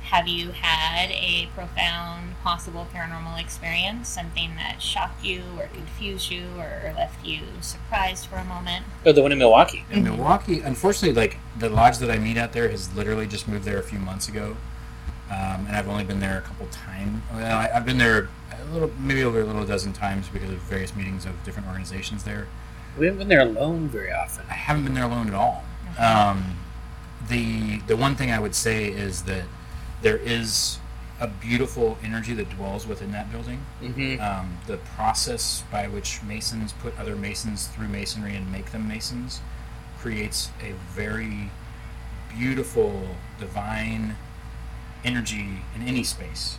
have you had a profound possible paranormal experience, something that shocked you or confused you or left you surprised for a moment? Oh, the one in Milwaukee. In mm-hmm. Milwaukee, unfortunately, like the lodge that I meet out there has literally just moved there a few months ago. Um, and I've only been there a couple times. Well, I, I've been there a little, maybe over a little dozen times because of various meetings of different organizations there. We haven't been there alone very often. I haven't been there alone at all. Okay. Um, the the one thing I would say is that there is a beautiful energy that dwells within that building. Mm-hmm. Um, the process by which Masons put other Masons through masonry and make them Masons creates a very beautiful, divine energy in any space.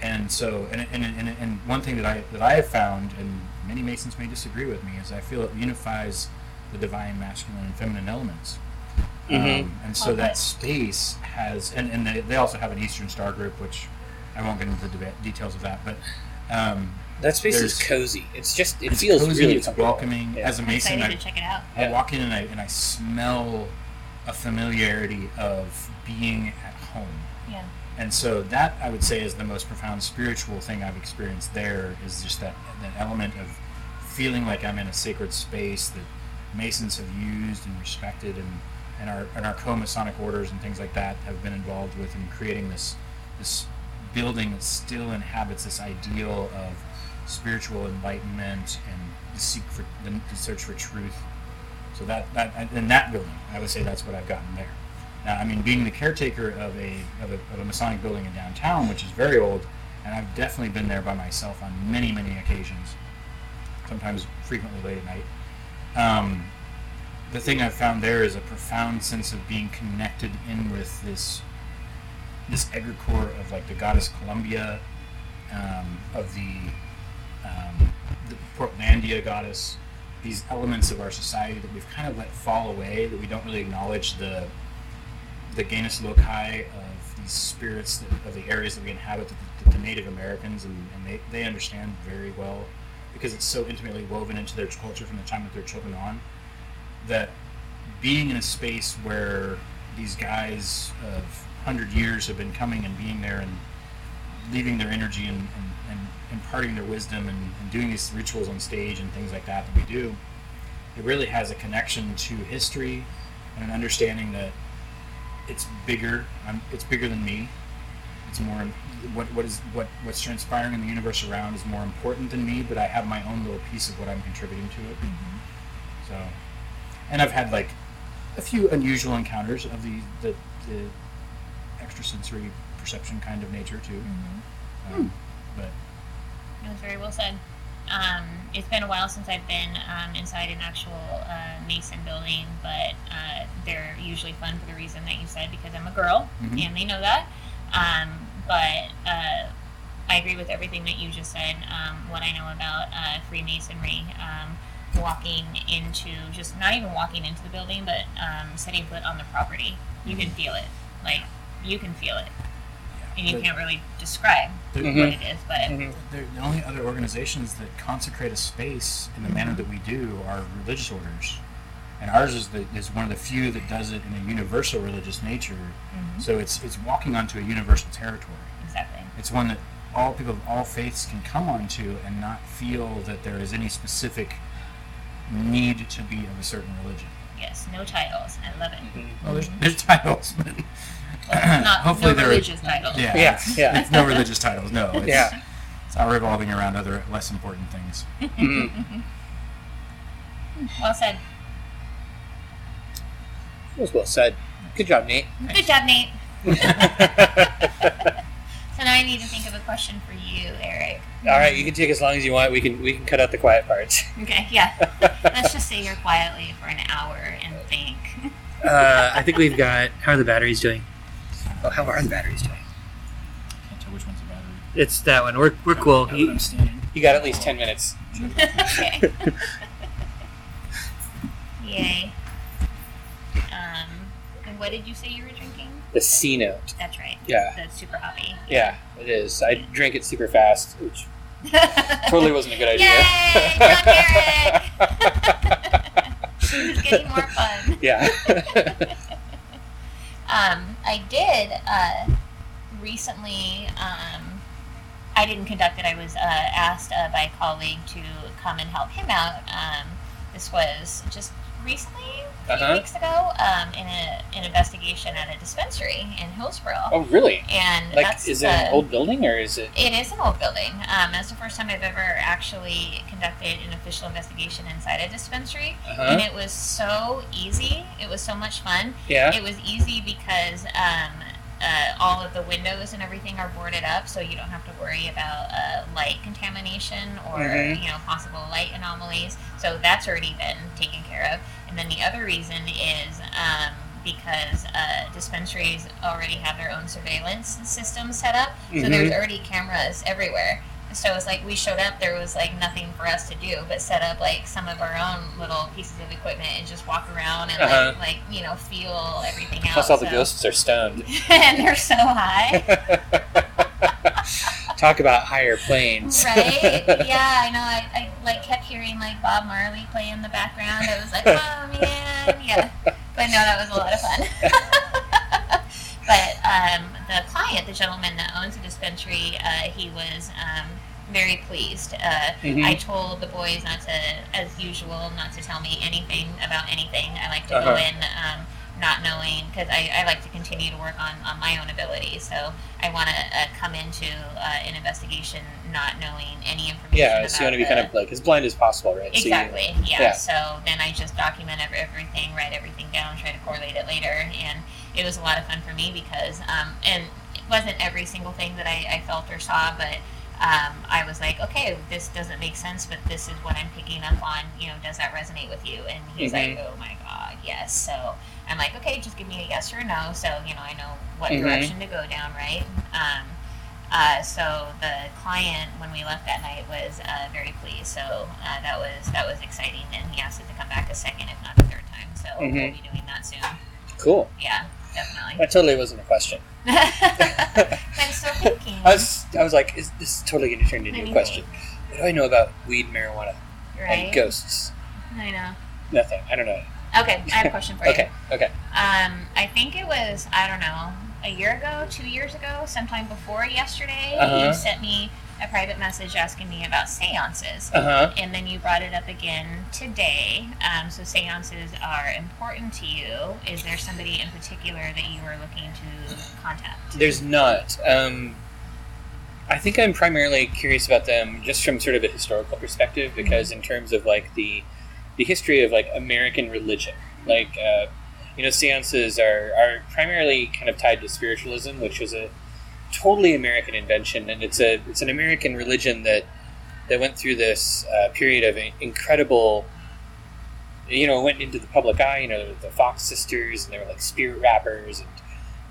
And so, and and, and and one thing that I that I have found, and many Masons may disagree with me, is I feel it unifies the divine masculine and feminine elements. Mm-hmm. Um, and so okay. that space has, and, and they, they also have an Eastern Star group, which I won't get into the de- details of that, but um, that space is cozy. It's just it it's feels cozy, really it's welcoming. Yeah. As a Mason, I, check it out. I yeah. walk in and I and I smell a familiarity of being at home. Yeah. And so that, I would say, is the most profound spiritual thing I've experienced there, is just that, that element of feeling like I'm in a sacred space that Masons have used and respected, and, and our and our co-Masonic orders and things like that have been involved with in creating this this building that still inhabits this ideal of spiritual enlightenment and the seek for the, the search for truth. So that, that in that building, I would say that's what I've gotten there. I mean, being the caretaker of a, of a of a Masonic building in downtown, which is very old, and I've definitely been there by myself on many, many occasions, sometimes frequently late at night. Um, the thing I've found there is a profound sense of being connected in with this this egregore of, like, the goddess Columbia, um, of the, um, the Portlandia goddess, these elements of our society that we've kind of let fall away, that we don't really acknowledge the... the Ganus loci of these spirits that, of the areas that we inhabit, the, the Native Americans, and, and they, they understand very well, because it's so intimately woven into their culture from the time that they're children on, that being in a space where these guys of one hundred years have been coming and being there and leaving their energy and, and, and imparting their wisdom and, and doing these rituals on stage and things like that that we do, it really has a connection to history and an understanding that it's bigger. I'm, it's bigger than me. It's more. What what is what what's transpiring in the universe around is more important than me. But I have my own little piece of what I'm contributing to it. Mm-hmm. So, and I've had like a few unusual encounters of the the, the extrasensory perception kind of nature too. Mm-hmm. Um, hmm. But that was very well said. Um, it's been a while since I've been um, inside an actual uh, Mason building, but uh, they're usually fun for the reason that you said, because I'm a girl, mm-hmm. and they know that. Um, but uh, I agree with everything that you just said, um, what I know about uh, Freemasonry, um, walking into, just not even walking into the building, but um, setting foot on the property. You mm-hmm. can feel it. Like, you can feel it. And you the, can't really describe mm-hmm. what it is, but mm-hmm. the only other organizations that consecrate a space in the manner that we do are religious orders, and ours is the, is one of the few that does it in a universal religious nature. Mm-hmm. So it's it's walking onto a universal territory. Exactly. It's one that all people of all faiths can come onto and not feel that there is any specific need to be of a certain religion. Yes, no titles. I love it. Mm-hmm. Well, there's, there's titles, but. Well, not, hopefully no there religious titles. Yeah, yeah, yeah. It's no religious titles, no. It's, yeah. It's all revolving around other less important things. Mm-hmm. Well said. It was well said. Good job, Nate. Nice. Good job, Nate. So now I need to think of a question for you, Eric. All right, you can take as long as you want. We can we can cut out the quiet parts. Okay, yeah. Let's just sit here quietly for an hour and think. uh, I think we've got... How are the batteries doing? Oh, how are the batteries doing? I can't tell which one's the battery. It's that one. We're we're cool. You, you got at least ten minutes. Okay. Yay. Um, and what did you say you were drinking? The C note. That's right. Yeah. That's super hoppy. Yeah, it is. I drink it super fast, which totally wasn't a good idea. Yay! Not Eric! It's getting more fun. Yeah. Um, I did uh, recently, um, I didn't conduct it. I was uh, asked uh, by a colleague to come and help him out. Um, this was just recently, a few uh-huh. weeks ago, um, in a, an investigation at a dispensary in Hillsborough. Oh, really? And like, that's is it an old building, or is it? It is an old building. Um, that's the first time I've ever actually conducted an official investigation inside a dispensary, uh-huh. and it was so easy. It was so much fun. Yeah. It was easy because um, uh, all of the windows and everything are boarded up, so you don't have to worry about uh, light contamination or mm-hmm. you know possible light anomalies. So that's already been taken care of. And then the other reason is um, because uh, dispensaries already have their own surveillance system set up. Mm-hmm. So there's already cameras everywhere. So it's like we showed up, there was like nothing for us to do but set up like some of our own little pieces of equipment and just walk around and uh-huh. like, like, you know, feel everything out. Plus all so. the ghosts are stoned. And they're so high. Talk about higher planes. Right? Yeah, I know. I, I like kept hearing like Bob Marley play in the background. I was like, oh man. Yeah. But no, that was a lot of fun. But um, the client, the gentleman that owns the dispensary, uh, he was um, very pleased. Uh, mm-hmm. I told the boys not to, as usual, not to tell me anything about anything. I like to uh-huh. go in um, not knowing, because I, I like to continue to work on, on my own ability. So I want to uh, come into uh, an investigation not knowing any information. Yeah, so you want to be the, kind of like as blind as possible, right? Exactly, so you, yeah. yeah. So then I just document everything, write everything down, try to correlate it later, and it was a lot of fun for me because, um, and it wasn't every single thing that I, I felt or saw, but um, I was like, okay, this doesn't make sense, but this is what I'm picking up on. You know, does that resonate with you? And he's mm-hmm. like, oh my God, yes. So I'm like, okay, just give me a yes or a no. So, you know, I know what mm-hmm. direction to go down, right? Um, uh, so the client, when we left that night, was uh, very pleased. So uh, that was that was exciting. And he asked us to come back a second, if not a third time. So mm-hmm. we'll be doing that soon. Cool. Yeah. Definitely. That totally wasn't a question. I'm still thinking. I was, I was like, is, this is totally going to turn into a question. Think? What do I know about weed, marijuana, right? And ghosts? I know. Nothing. I don't know. Okay, I have a question for okay, you. Okay, okay. Um, I think it was, I don't know, a year ago, two years ago, sometime before yesterday, uh-huh. you sent me a private message asking me about seances. Uh-huh. And then you brought it up again today. Um, so seances are important to you. Is there somebody in particular that you were looking to contact? There's not. Um, I think I'm primarily curious about them just from sort of a historical perspective, because mm-hmm. in terms of like the the history of like American religion, like, uh, you know, seances are, are primarily kind of tied to spiritualism, which is a totally American invention, and it's a it's an American religion that that went through this uh, period of incredible, you know, went into the public eye. You know, the Fox sisters, and they were like spirit rappers, and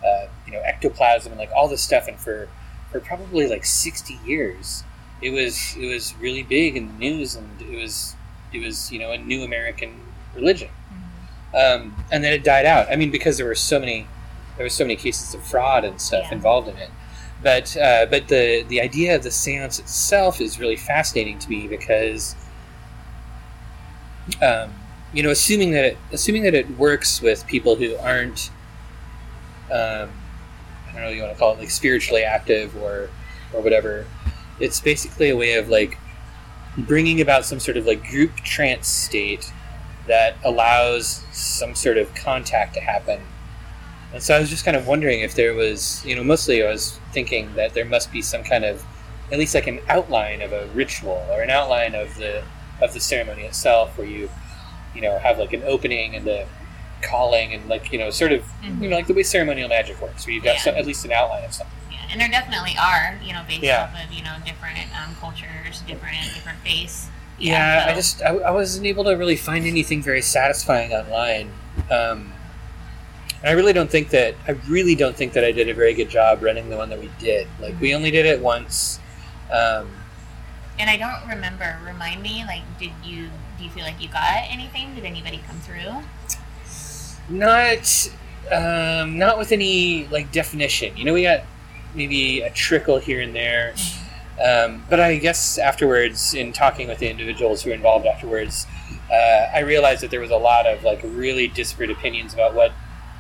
uh, you know, ectoplasm, and like all this stuff. And for for probably like sixty years, it was it was really big in the news, and it was it was you know a new American religion, um, and then it died out. I mean, because there were so many there were so many cases of fraud and stuff yeah. involved in it. But uh, but the, the idea of the seance itself is really fascinating to me because, um, you know, assuming that it, assuming that it works with people who aren't, um, I don't know what you want to call it, like spiritually active or, or whatever, it's basically a way of like bringing about some sort of like group trance state that allows some sort of contact to happen. And so I was just kind of wondering if there was, you know, mostly I was thinking that there must be some kind of, at least like an outline of a ritual or an outline of the of the ceremony itself, where you, you know, have like an opening and the calling and like, you know, sort of, mm-hmm. you know, like the way ceremonial magic works, where you've got yeah. some, at least an outline of something. Yeah, and there definitely are, you know, based yeah. off of, you know, different um, cultures, different different faiths. Yeah, yeah so. I just, I, I wasn't able to really find anything very satisfying online. Um And I really don't think that I really don't think that I did a very good job running the one that we did. Like we only did it once. Um, and I don't remember. Remind me. Like, did you? Do you feel like you got anything? Did anybody come through? Not, um, not with any like definition. You know, we got maybe a trickle here and there. Um, but I guess afterwards, in talking with the individuals who were involved afterwards, uh, I realized that there was a lot of like really disparate opinions about what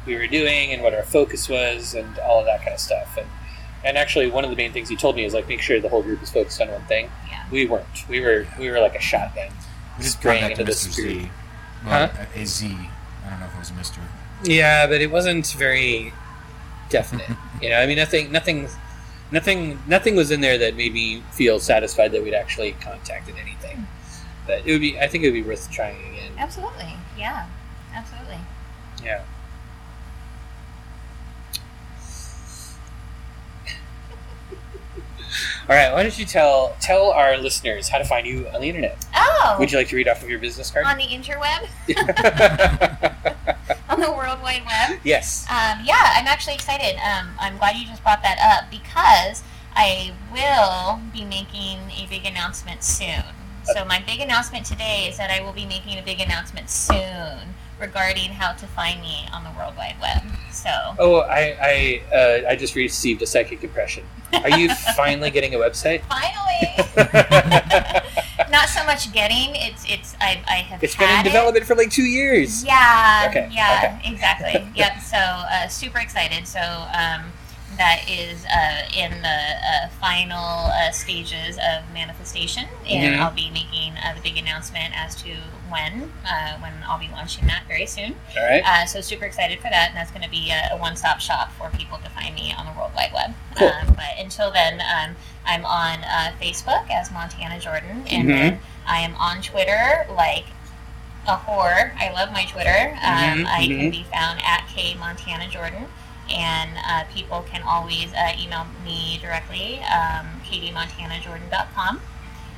we were doing and what our focus was and all of that kind of stuff. And and actually one of the main things you told me is like make sure the whole group is focused on one thing. Yeah. We weren't. We were we were like a shotgun. We just praying into the spirit. Well, huh? A Z. I don't know if it was a Mister Yeah, but it wasn't very definite. You know, I mean nothing nothing nothing nothing was in there that made me feel satisfied that we'd actually contacted anything. But it would be I think it would be worth trying again. Absolutely. Yeah. Absolutely. Yeah. All right, why don't you tell tell our listeners how to find you on the internet? Oh! Would you like to read off of your business card? On the interweb? On the world Boyd Wim. Yes. Um, yeah, I'm actually excited. Um, I'm glad you just brought that up because I will be making a big announcement soon. So my big announcement today is that I will be making a big announcement soon regarding how to find me on the World Wide Web. So. Oh, I I, uh, I just received a psychic impression. Are you finally getting a website? Finally. Not so much getting. It's it's I I have. It's had been in development it. for like two years. Yeah. Okay. Yeah. Okay. Exactly. Yep. So uh, super excited. So. Um, That is uh, in the uh, final uh, stages of manifestation, and mm-hmm. I'll be making uh, the big announcement as to when, uh, when I'll be launching that very soon. All right. Uh, so super excited for that, and that's going to be a, a one-stop shop for people to find me on the World Wide Web. Cool. Um, but until then, um, I'm on uh, Facebook as Montana Jordan, and mm-hmm. then I am on Twitter like a whore. I love my Twitter. Um, mm-hmm. I mm-hmm. can be found at K Montana Jordan. And uh, people can always uh, email me directly, um, katie montana jordan dot com.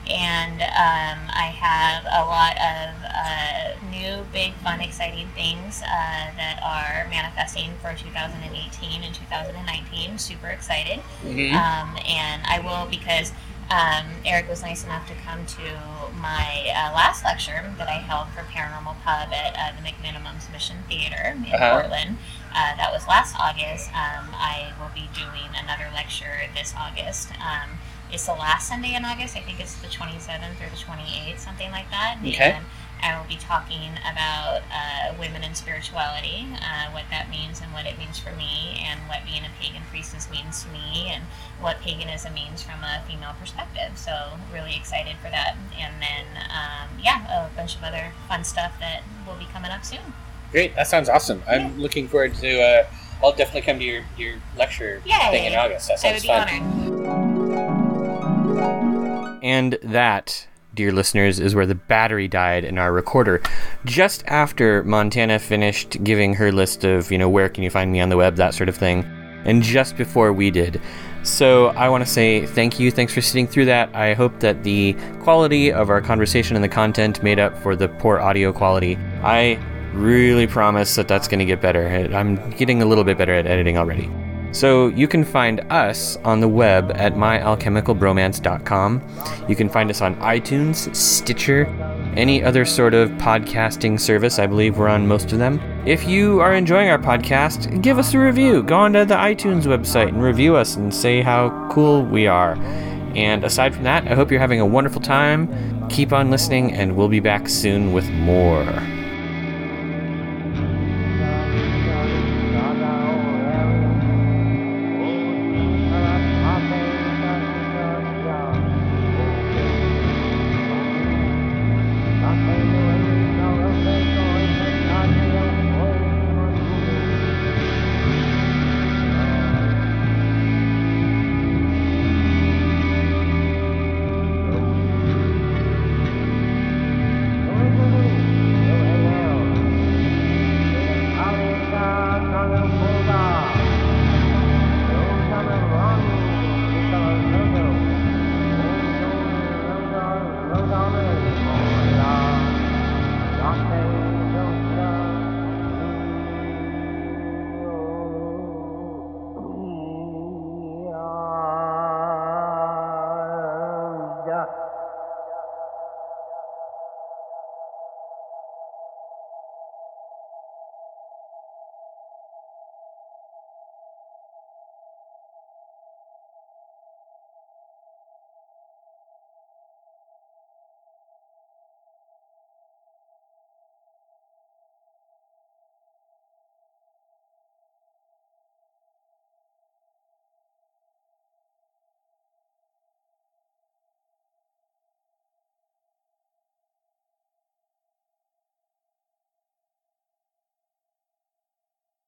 And um, I have a lot of uh, new, big, fun, exciting things uh, that are manifesting for two thousand eighteen and two thousand nineteen. Super excited. Mm-hmm. Um, and I will, because um, Eric was nice enough to come to my uh, last lecture that I held for Paranormal Pub at uh, the McMinimums Mission Theater in uh-huh. Portland. Uh, that was last August. Um, I will be doing another lecture this August. Um, it's the last Sunday in August. I think it's the twenty-seventh or the twenty-eighth, something like that. Okay. And I will be talking about uh, women and spirituality, uh, what that means and what it means for me, and what being a pagan priestess means to me, and what paganism means from a female perspective. So really excited for that. And then, um, yeah, a bunch of other fun stuff that will be coming up soon. Great, that sounds awesome. I'm yeah. looking forward to, uh, I'll definitely come to your, your lecture Yay. thing in August. That sounds fun. Honored. And that, dear listeners, is where the battery died in our recorder. Just after Montana finished giving her list of, you know, where can you find me on the web, that sort of thing, and just before we did. So I want to say thank you. Thanks for sitting through that. I hope that the quality of our conversation and the content made up for the poor audio quality. I... really promise that that's going to get better. I'm getting a little bit better at editing already. So you can find us on the web at my alchemical bromance dot com. You can find us on iTunes, Stitcher, any other sort of podcasting service. I believe we're on most of them. If you are enjoying our podcast, give us a review. Go onto the iTunes website and review us and say how cool we are. And aside from that, I hope you're having a wonderful time. Keep on listening, and we'll be back soon with more.